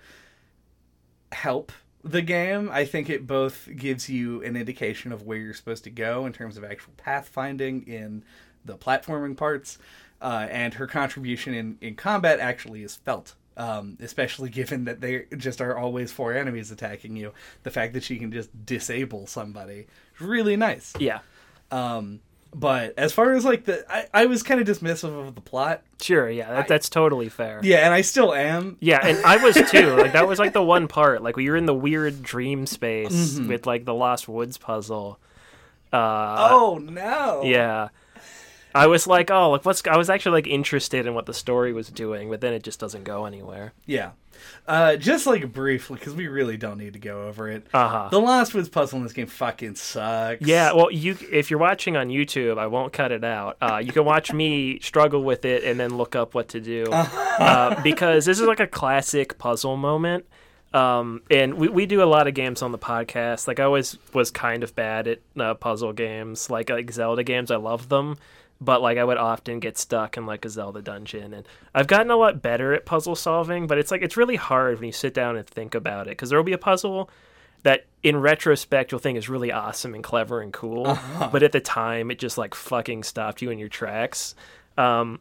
help the game. I think it both gives you an indication of where you're supposed to go in terms of actual pathfinding in the platforming parts, uh, and her contribution in, in combat actually is felt. Um, especially given that they just are always four enemies attacking you. The fact that she can just disable somebody is really nice. Yeah. Um, but as far as, like, the... I, I was kind of dismissive of the plot. Sure, yeah. That, I, that's totally fair. Yeah, and I still am. Yeah, and I was, too. Like, that was, like, the one part. Like, we were in the weird dream space mm-hmm. with, like, the Lost Woods puzzle. Uh, oh, no! Yeah. I was like, oh, like what's? I was actually like interested in what the story was doing, but then it just doesn't go anywhere. Yeah, uh, just like briefly, because we really don't need to go over it. Uh-huh. The Lost Woods puzzle in this game fucking sucks. Yeah, well, you if you're watching on YouTube, I won't cut it out. Uh, you can watch me struggle with it and then look up what to do, uh-huh. uh, because this is like a classic puzzle moment. Um, and we, we do a lot of games on the podcast. Like I always was kind of bad at uh, puzzle games, like like Zelda games. I love them. But, like, I would often get stuck in, like, a Zelda dungeon. And I've gotten a lot better at puzzle solving, but it's, like, it's really hard when you sit down and think about it. Because there will be a puzzle that, in retrospect, you'll think is really awesome and clever and cool. Uh-huh. But at the time, it just, like, fucking stopped you in your tracks. Um,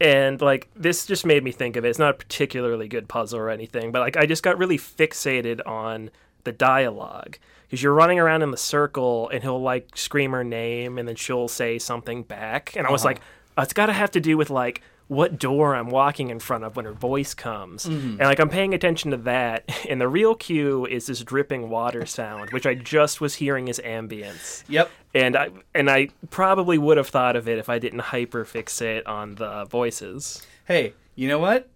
and, like, this just made me think of it. It's not a particularly good puzzle or anything. But, like, I just got really fixated on the dialogue. Because you're running around in the circle, and he'll, like, scream her name, and then she'll say something back. And I was uh-huh. like, oh, it's got to have to do with, like, what door I'm walking in front of when her voice comes. Mm-hmm. And, like, I'm paying attention to that. And the real cue is this dripping water sound, which I just was hearing as ambience. Yep. And I and I probably would have thought of it if I didn't hyper fixate on the voices. Hey, you know what?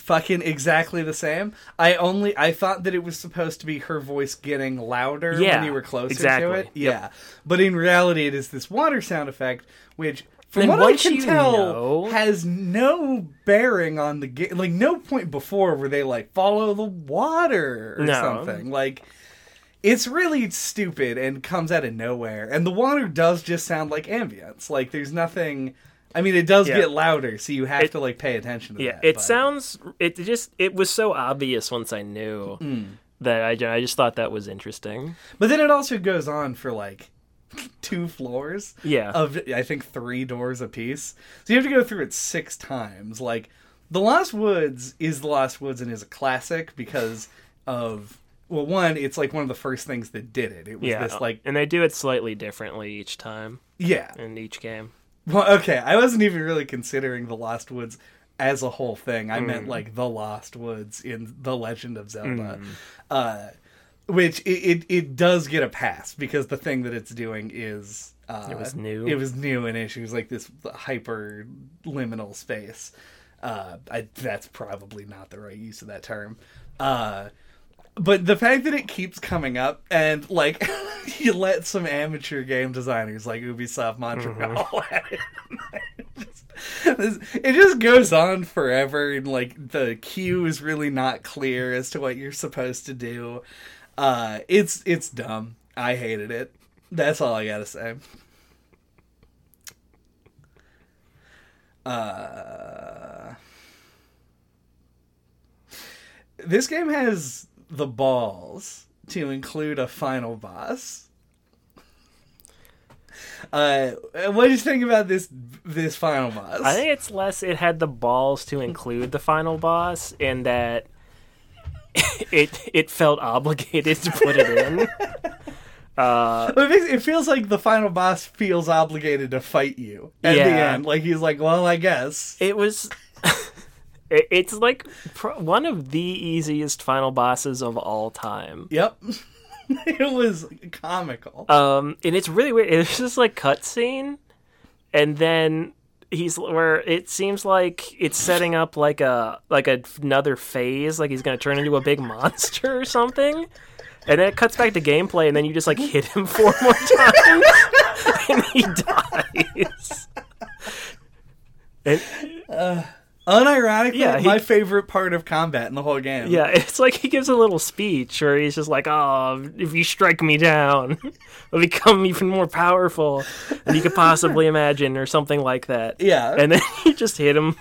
fucking exactly the same. I only I thought that it was supposed to be her voice getting louder yeah, when you were closer exactly. to it. Yeah, yep. But in reality, it is this water sound effect, which, from then what I can tell, know... has no bearing on the game. Like, no point before were they like follow the water or no. something. Like, it's really stupid and comes out of nowhere. And the water does just sound like ambience. Like, there's nothing. I mean, it does yeah. get louder, so you have it, to, like, pay attention to yeah, that. Yeah, it but. sounds... It just... It was so obvious once I knew mm. that I, I just thought that was interesting. But then it also goes on for, like, two floors. Yeah. Of, I think, three doors apiece. So you have to go through it six times. Like, The Lost Woods is The Lost Woods and is a classic because of... Well, one, it's, like, one of the first things that did it. It was yeah, this, like... And they do it slightly differently each time. Yeah. In each game. Well, okay, I wasn't even really considering The Lost Woods as a whole thing. I mm. meant, like, The Lost Woods in The Legend of Zelda. Mm. Uh, which, it, it, it does get a pass, because the thing that it's doing is... Uh, it was new. It was new and issues, like, this hyper-liminal space. Uh, I, that's probably not the right use of that term. Uh, but the fact that it keeps coming up, and, like... You let some amateur game designers like Ubisoft Montreal mm-hmm. at it. it, just, it just goes on forever, and like the queue is really not clear as to what you're supposed to do. Uh, it's it's dumb. I hated it. That's all I gotta say. Uh, this game has the balls to include a final boss. Uh, what do you think about this this final boss? I think it's less it had the balls to include the final boss, in that it it felt obligated to put it in. Uh, it, makes, it feels like the final boss feels obligated to fight you at yeah. the end. Like, he's like, well, I guess. It was... It's like one of the easiest final bosses of all time. Yep. It was comical. Um, and it's really weird. It's just like cutscene, and then he's where it seems like it's setting up like a like a, another phase, like he's gonna turn into a big monster or something. And then it cuts back to gameplay, and then you just like hit him four more times, and he dies. And. Uh. Unironically, yeah, he, my favorite part of combat in the whole game. Yeah, it's like he gives a little speech where he's just like, oh, if you strike me down, I'll become even more powerful than you could possibly imagine, or something like that. Yeah. And then you just hit him.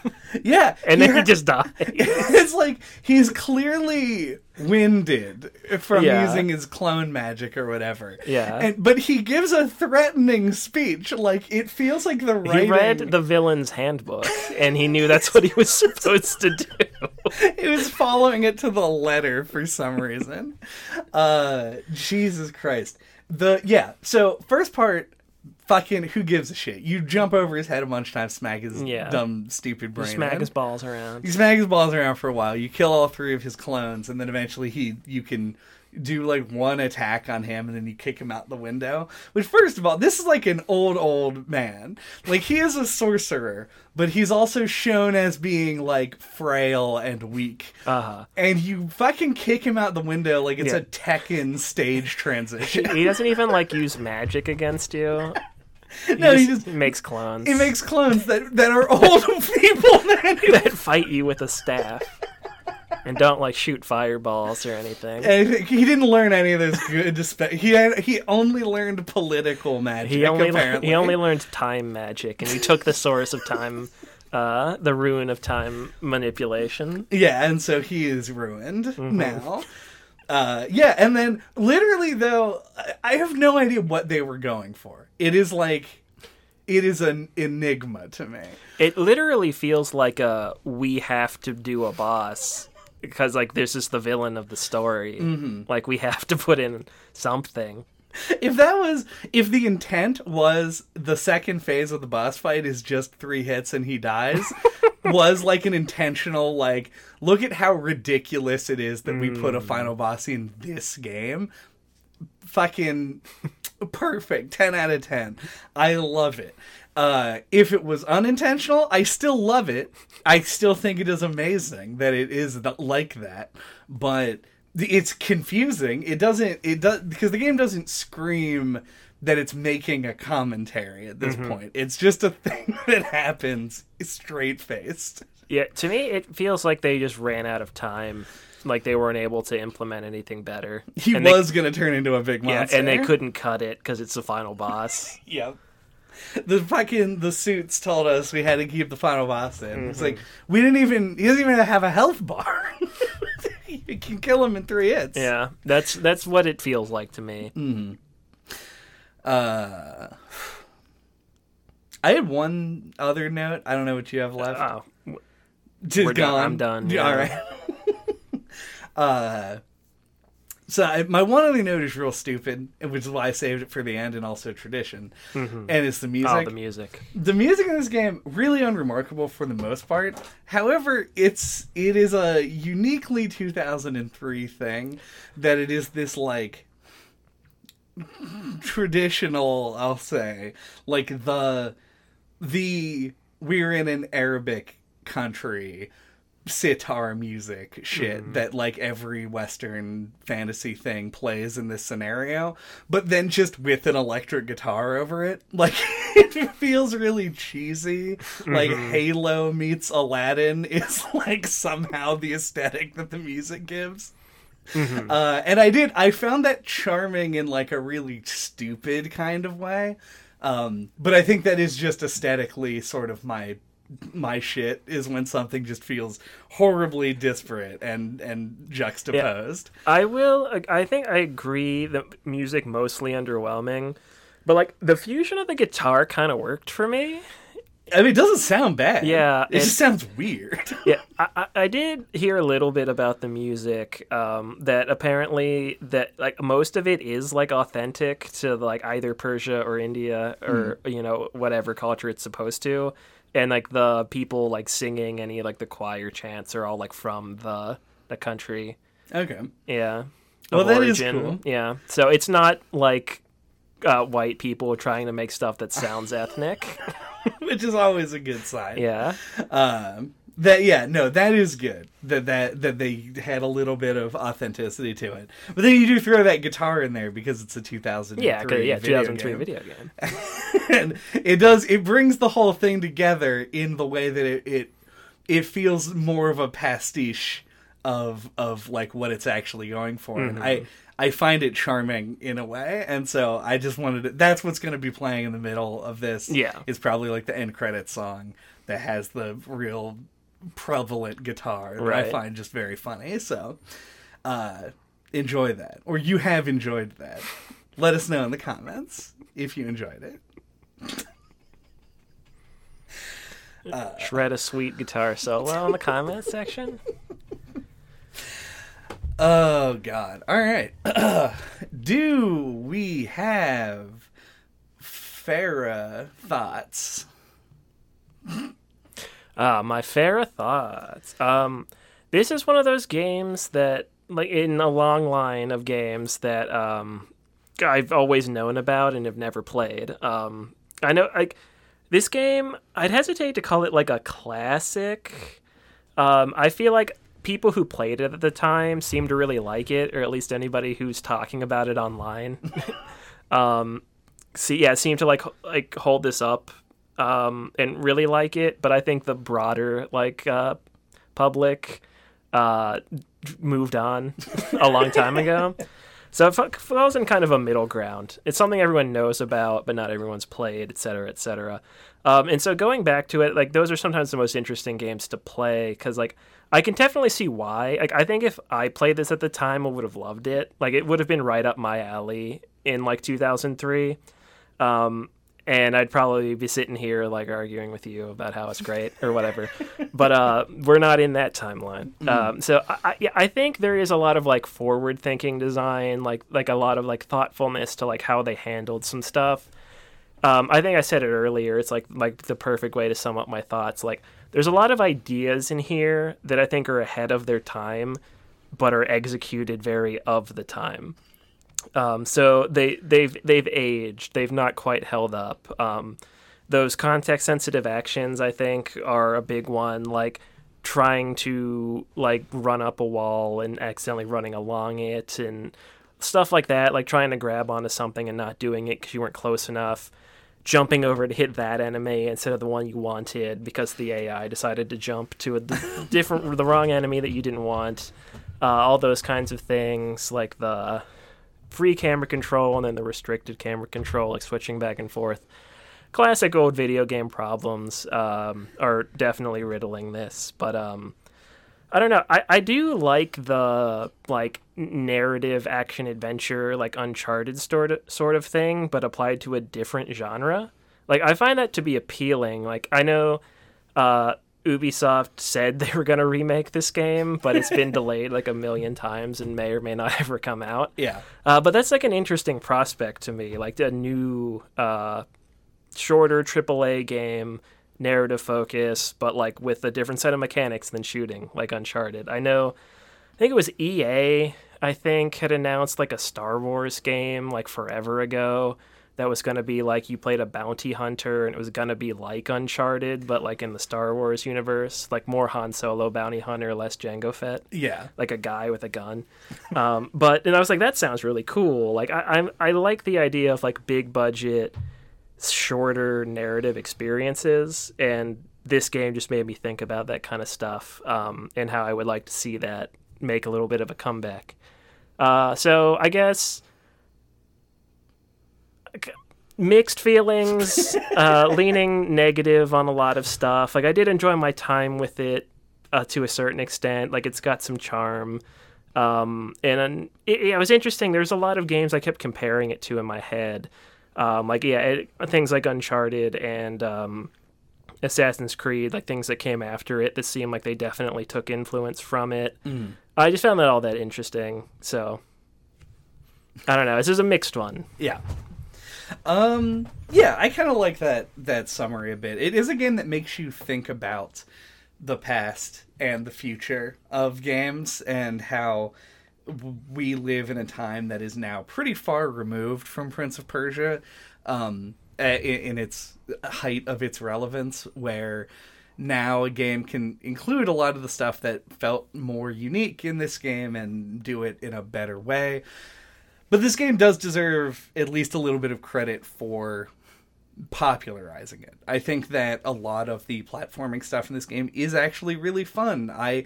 Yeah. And then he just dies. It's like he's clearly winded from yeah. using his clone magic or whatever. Yeah. And, but he gives a threatening speech. Like, it feels like the writing... He read the villain's handbook, and he knew that's what he was supposed to do. He was following it to the letter for some reason. Uh, Jesus Christ. The Yeah, so first part, fucking who gives a shit? You jump over his head a bunch of times, smack his yeah. dumb, stupid brain. You smack in. his balls around. You smack his balls around for a while. You kill all three of his clones, and then eventually he, you can do like one attack on him, and then you kick him out the window. Which, first of all, this is like an old, old man. Like, he is a sorcerer, but he's also shown as being like frail and weak. Uh-huh. And you fucking kick him out the window like it's yeah. a Tekken stage transition. He doesn't even like use magic against you. He no, just he just makes clones. He makes clones that, that are old people that fight you with a staff. And don't, like, shoot fireballs or anything. And he didn't learn any of those good... Disp- he had, he only learned political magic, he only apparently. Le- he only learned time magic, and he took the source of time... Uh, the ruin of time manipulation. Yeah, and so he is ruined mm-hmm. now. Uh, yeah, and then, literally, though, I have no idea what they were going for. It is, like... It is an enigma to me. It literally feels like a, we have to do a boss... Because, like, this is the villain of the story. Mm-hmm. Like, we have to put in something. If that was... If the intent was the second phase of the boss fight is just three hits and he dies... was, like, an intentional, like, look at how ridiculous it is that mm. we put a final boss in this game. Fucking... perfect. ten out of ten. I love it. Uh, if it was unintentional, I still love it. I still think it is amazing that it is the, like that, but it's confusing. It doesn't, it does, because the game doesn't scream that it's making a commentary at this mm-hmm. point. It's just a thing that happens straight-faced. Yeah, to me, it feels like they just ran out of time. Like they weren't able to implement anything better. He and was going to turn into a big monster. Yeah, and they couldn't cut it because it's the final boss. Yep. The fucking, the suits told us we had to keep the final boss in. Mm-hmm. It's like, we didn't even, he doesn't even have a health bar. You can kill him in three hits. Yeah, that's that's what it feels like to me. Mm-hmm. Uh, I had one other note. I don't know what you have left. Uh, oh. Just We're gone. Done. I'm done. Yeah. All right. uh, so I, my one other note is real stupid, which is why I saved it for the end, and also tradition. Mm-hmm. And it's the music. Oh, the music. The music in this game, really unremarkable for the most part. However, it's it is a uniquely two thousand three thing that it is this, like, traditional, I'll say, like the the we're in an Arabic country sitar music shit mm. that like every Western fantasy thing plays in this scenario, but then just with an electric guitar over it. Like, it feels really cheesy. Mm-hmm. Like Halo meets Aladdin is like somehow the aesthetic that the music gives. Mm-hmm. Uh, and I did, I found that charming in like a really stupid kind of way. Um, but I think that is just aesthetically sort of my, my shit is when something just feels horribly disparate and, and juxtaposed. Yeah. I will, I think I agree that music mostly underwhelming, but like the fusion of the guitar kind of worked for me. I mean, it doesn't sound bad. Yeah. It just sounds weird. Yeah. I, I did hear a little bit about the music, um, that apparently that like most of it is like authentic to like either Persia or India or, mm. you know, whatever culture it's supposed to. And like the people like singing any like the choir chants are all like from the, the country. Okay. Yeah. Well, that origin. Is cool. Yeah. So it's not like uh, white people trying to make stuff that sounds ethnic. Which is always a good sign. Yeah. Um, that yeah, no, that is good. That that that they had a little bit of authenticity to it. But then you do throw that guitar in there because it's a two thousand three yeah, yeah, video two thousand three game. Video game. And it does it brings the whole thing together in the way that it it, it feels more of a pastiche of of like what it's actually going for. Mm-hmm. And I I find it charming in a way, and so I just wanted to... That's what's going to be playing in the middle of this. Yeah. It's probably like the end credits song that has the real prevalent guitar that right. I find just very funny, so uh, enjoy that. Or you have enjoyed that. Let us know in the comments if you enjoyed it. uh, Shred a sweet guitar solo in the comments section. Oh, God. All right. Uh, do we have Farah thoughts? Ah, uh, my Farah thoughts. Um, this is one of those games that, like, in a long line of games that um, I've always known about and have never played. Um, I know, like, this game, I'd hesitate to call it, like, a classic. Um, I feel like people who played it at the time seem to really like it, or at least anybody who's talking about it online. um, see, so yeah, seem to like like hold this up um, and really like it. But I think the broader like uh, public uh, moved on a long time ago. So it falls in kind of a middle ground. It's something everyone knows about, but not everyone's played, et cetera, et cetera. Um, and so going back to it, like those are sometimes the most interesting games to play because like I can definitely see why. Like I think if I played this at the time, I would have loved it. Like it would have been right up my alley in like two thousand three. Um, and I'd probably be sitting here like arguing with you about how it's great or whatever. But uh, we're not in that timeline. Mm. Um, so I, yeah, I think there is a lot of like forward thinking design, like like a lot of like thoughtfulness to like how they handled some stuff. Um, I think I said it earlier. It's like like the perfect way to sum up my thoughts. Like there's a lot of ideas in here that I think are ahead of their time, but are executed very of the time. Um, so they they've they've aged. They've not quite held up. Um, those context sensitive actions, I think, are a big one. Like trying to like run up a wall and accidentally running along it and stuff like that. Like trying to grab onto something and not doing it because you weren't close enough. Jumping over to hit that enemy instead of the one you wanted because the A I decided to jump to a different the wrong enemy that you didn't want. Uh, all those kinds of things, like the free camera control and then the restricted camera control, like switching back and forth. Classic old video game problems um, are definitely riddling this, but um, I don't know. I, I do like the like narrative action adventure, like Uncharted sort of, sort of thing, but applied to a different genre. Like I find that to be appealing. Like I know. Uh, Ubisoft said they were going to remake this game, but it's been delayed like a million times and may or may not ever come out. Yeah. Uh, but that's like an interesting prospect to me, like a new, uh, shorter triple A game, narrative focus, but like with a different set of mechanics than shooting, like Uncharted. I know, I think it was E A, I think, had announced like a Star Wars game like forever ago. That was going to be like you played a bounty hunter and it was going to be like Uncharted, but like in the Star Wars universe, like more Han Solo bounty hunter, less Jango Fett. Yeah. Like a guy with a gun. um, but, and I was like, that sounds really cool. Like I, I'm, I like the idea of like big budget, shorter narrative experiences. And this game just made me think about that kind of stuff. Um, and how I would like to see that make a little bit of a comeback. Uh, so I guess, mixed feelings, uh, leaning negative on a lot of stuff. Like I did enjoy my time with it uh, to a certain extent. Like it's got some charm, um, and it, it was interesting. There's a lot of games I kept comparing it to in my head. Um, like yeah, it, things like Uncharted and um, Assassin's Creed, like things that came after it that seemed like they definitely took influence from it. Mm. I just found that all that interesting. So I don't know. This is a mixed one. Yeah. Um, yeah, I kind of like that, that summary a bit. It is a game that makes you think about the past and the future of games and how we live in a time that is now pretty far removed from Prince of Persia, um, in, in its height of its relevance, where now a game can include a lot of the stuff that felt more unique in this game and do it in a better way. But this game does deserve at least a little bit of credit for popularizing it. I think that a lot of the platforming stuff in this game is actually really fun. I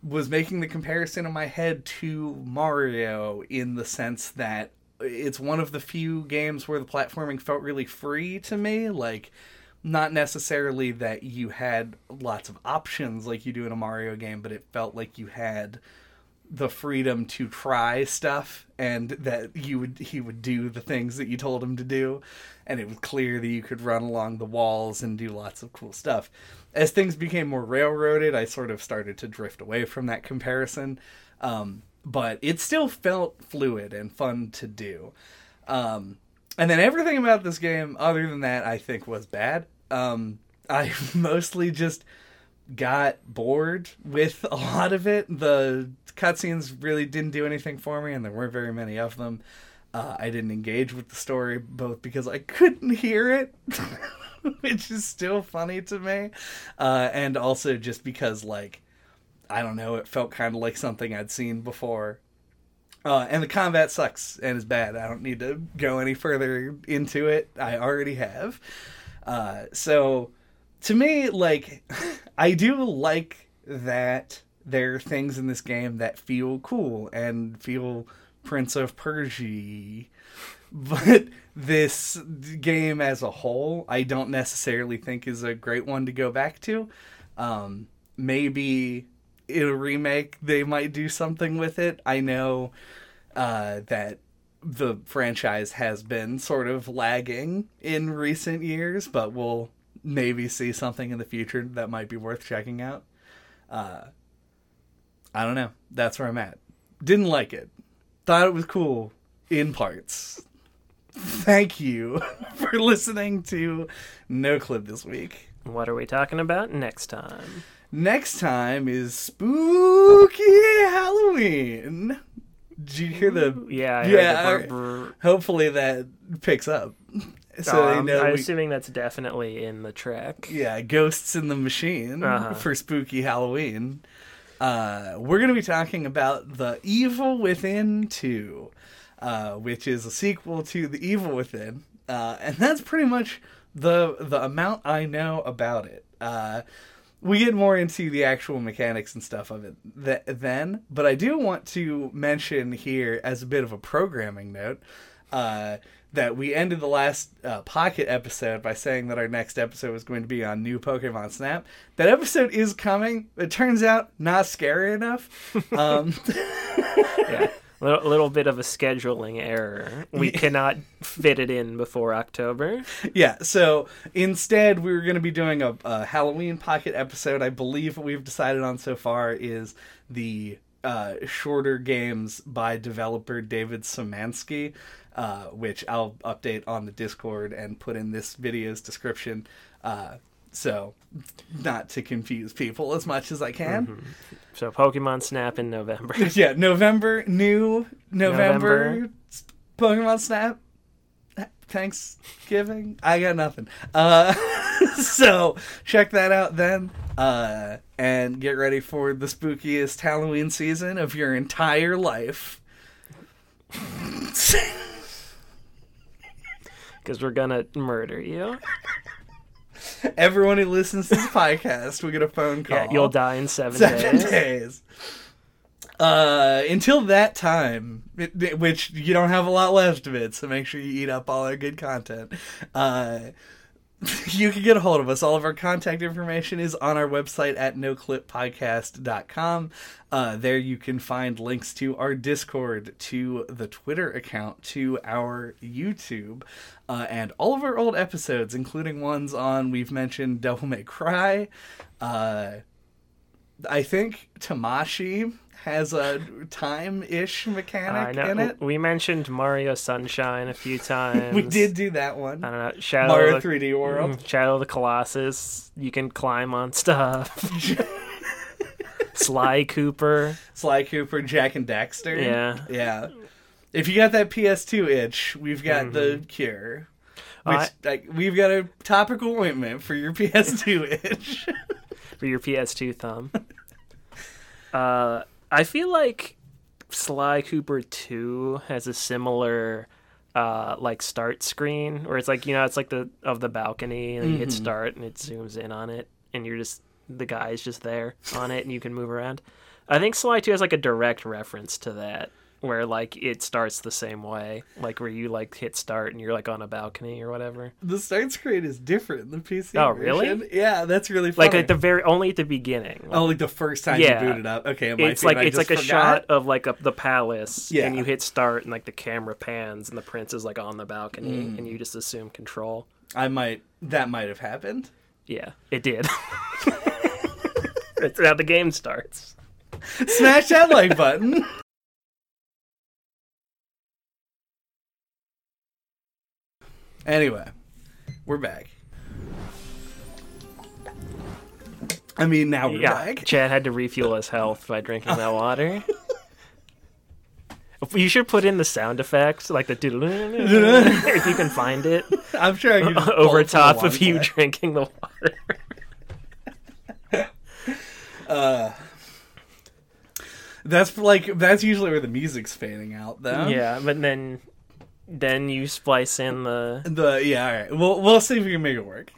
was making the comparison in my head to Mario in the sense that it's one of the few games where the platforming felt really free to me. Like, not necessarily that you had lots of options like you do in a Mario game, but it felt like you had the freedom to try stuff and that you would he would do the things that you told him to do, and it was clear that you could run along the walls and do lots of cool stuff. As things became more railroaded, I sort of started to drift away from that comparison, um, but it still felt fluid and fun to do. Um, and then everything about this game, other than that, I think was bad. Um, I mostly just got bored with a lot of it. The cutscenes really didn't do anything for me, and there weren't very many of them. Uh, I didn't engage with the story, both because I couldn't hear it, which is still funny to me, uh, and also just because, like, I don't know, it felt kind of like something I'd seen before. Uh, and the combat sucks and is bad. I don't need to go any further into it. I already have. Uh, so... To me, like, I do like that there are things in this game that feel cool and feel Prince of Persia, but this game as a whole, I don't necessarily think is a great one to go back to. Um, maybe in a remake, they might do something with it. I know uh, that the franchise has been sort of lagging in recent years, but we'll maybe see something in the future that might be worth checking out. Uh, I don't know. That's where I'm at. Didn't like it. Thought it was cool in parts. Thank you for listening to Noclip this week. What are we talking about next time? Next time is Spooky Halloween. Did you hear the... Yeah, I yeah, heard the brr, brr. Hopefully that picks up. So um, they know I'm we... assuming that's definitely in the track. Yeah, Ghosts in the Machine uh-huh. for Spooky Halloween. Uh, we're going to be talking about The Evil Within two, uh, which is a sequel to The Evil Within. Uh, and that's pretty much the the amount I know about it. Uh, we get more into the actual mechanics and stuff of it th- then, but I do want to mention here as a bit of a programming note uh, that we ended the last uh, Pocket episode by saying that our next episode was going to be on new Pokémon Snap. That episode is coming. It turns out not scary enough. Um, yeah. Little, little bit of a scheduling error. We yeah. cannot fit it in before October. Yeah, so instead we were going to be doing a, a Halloween Pocket episode. I believe what we've decided on so far is the uh, shorter games by developer David Szymanski, uh, which I'll update on the Discord and put in this video's description. Uh, so not to confuse people as much as I can. Mm-hmm. So Pokemon Snap in November. Yeah, November, new November, November. Pokemon Snap, Thanksgiving. I got nothing. Uh, so check that out then, uh, and get ready for the spookiest Halloween season of your entire life. Because we're gonna murder you. Everyone who listens to this podcast will get a phone call. Yeah, you'll die in seven, seven days. days. Uh, until that time, it, it, which you don't have a lot left of it, so make sure you eat up all our good content. Uh, you can get a hold of us. All of our contact information is on our website at noclip podcast dot com. Uh, there you can find links to our Discord, to the Twitter account, to our YouTube, uh, and all of our old episodes, including ones on, we've mentioned, Devil May Cry. Uh, I think Tamashii has a time-ish mechanic uh, in it. We mentioned Mario Sunshine a few times. We did do that one. I don't know. Shadow Mario the, three D World. Shadow of the Colossus. You can climb on stuff. Sly Cooper. Sly Cooper, Jack and Daxter. Yeah. Yeah. If you got that P S two itch, we've got mm-hmm. the cure. Which, uh, like, we've got a topical ointment for your P S two itch. For your P S two thumb. Uh... I feel like Sly Cooper two has a similar, uh, like, start screen, where it's like, you know, it's like the of the balcony, and mm-hmm. you hit start, and it zooms in on it, and you're just, the guy's just there on it, and you can move around. I think Sly two has, like, a direct reference to that, where, like, it starts the same way, like, where you, like, hit start, and you're, like, on a balcony or whatever. The start screen is different in the P C Oh, really? Version. Yeah, that's really funny. Like, at the very, only at the beginning. Like, oh, like, the first time yeah. you boot it up. Okay, my it's like I It's just like a forgot. shot of, like, a, the palace, yeah. and you hit start, and, like, the camera pans, and the prince is, like, on the balcony, mm. and you just assume control. I might, that might have happened. Yeah, it did. That's how the game starts. Smash that like button. Anyway, we're back. I mean, now we're yeah, back. Chad had to refuel his health by drinking that water. You should put in the sound effects, like the if you can find it. I'm sure I can just over top of you drinking the water. uh, that's like that's usually where the music's fading out, though. Yeah, but then. Then you splice in the... the yeah, all right. We'll, we'll see if we can make it work.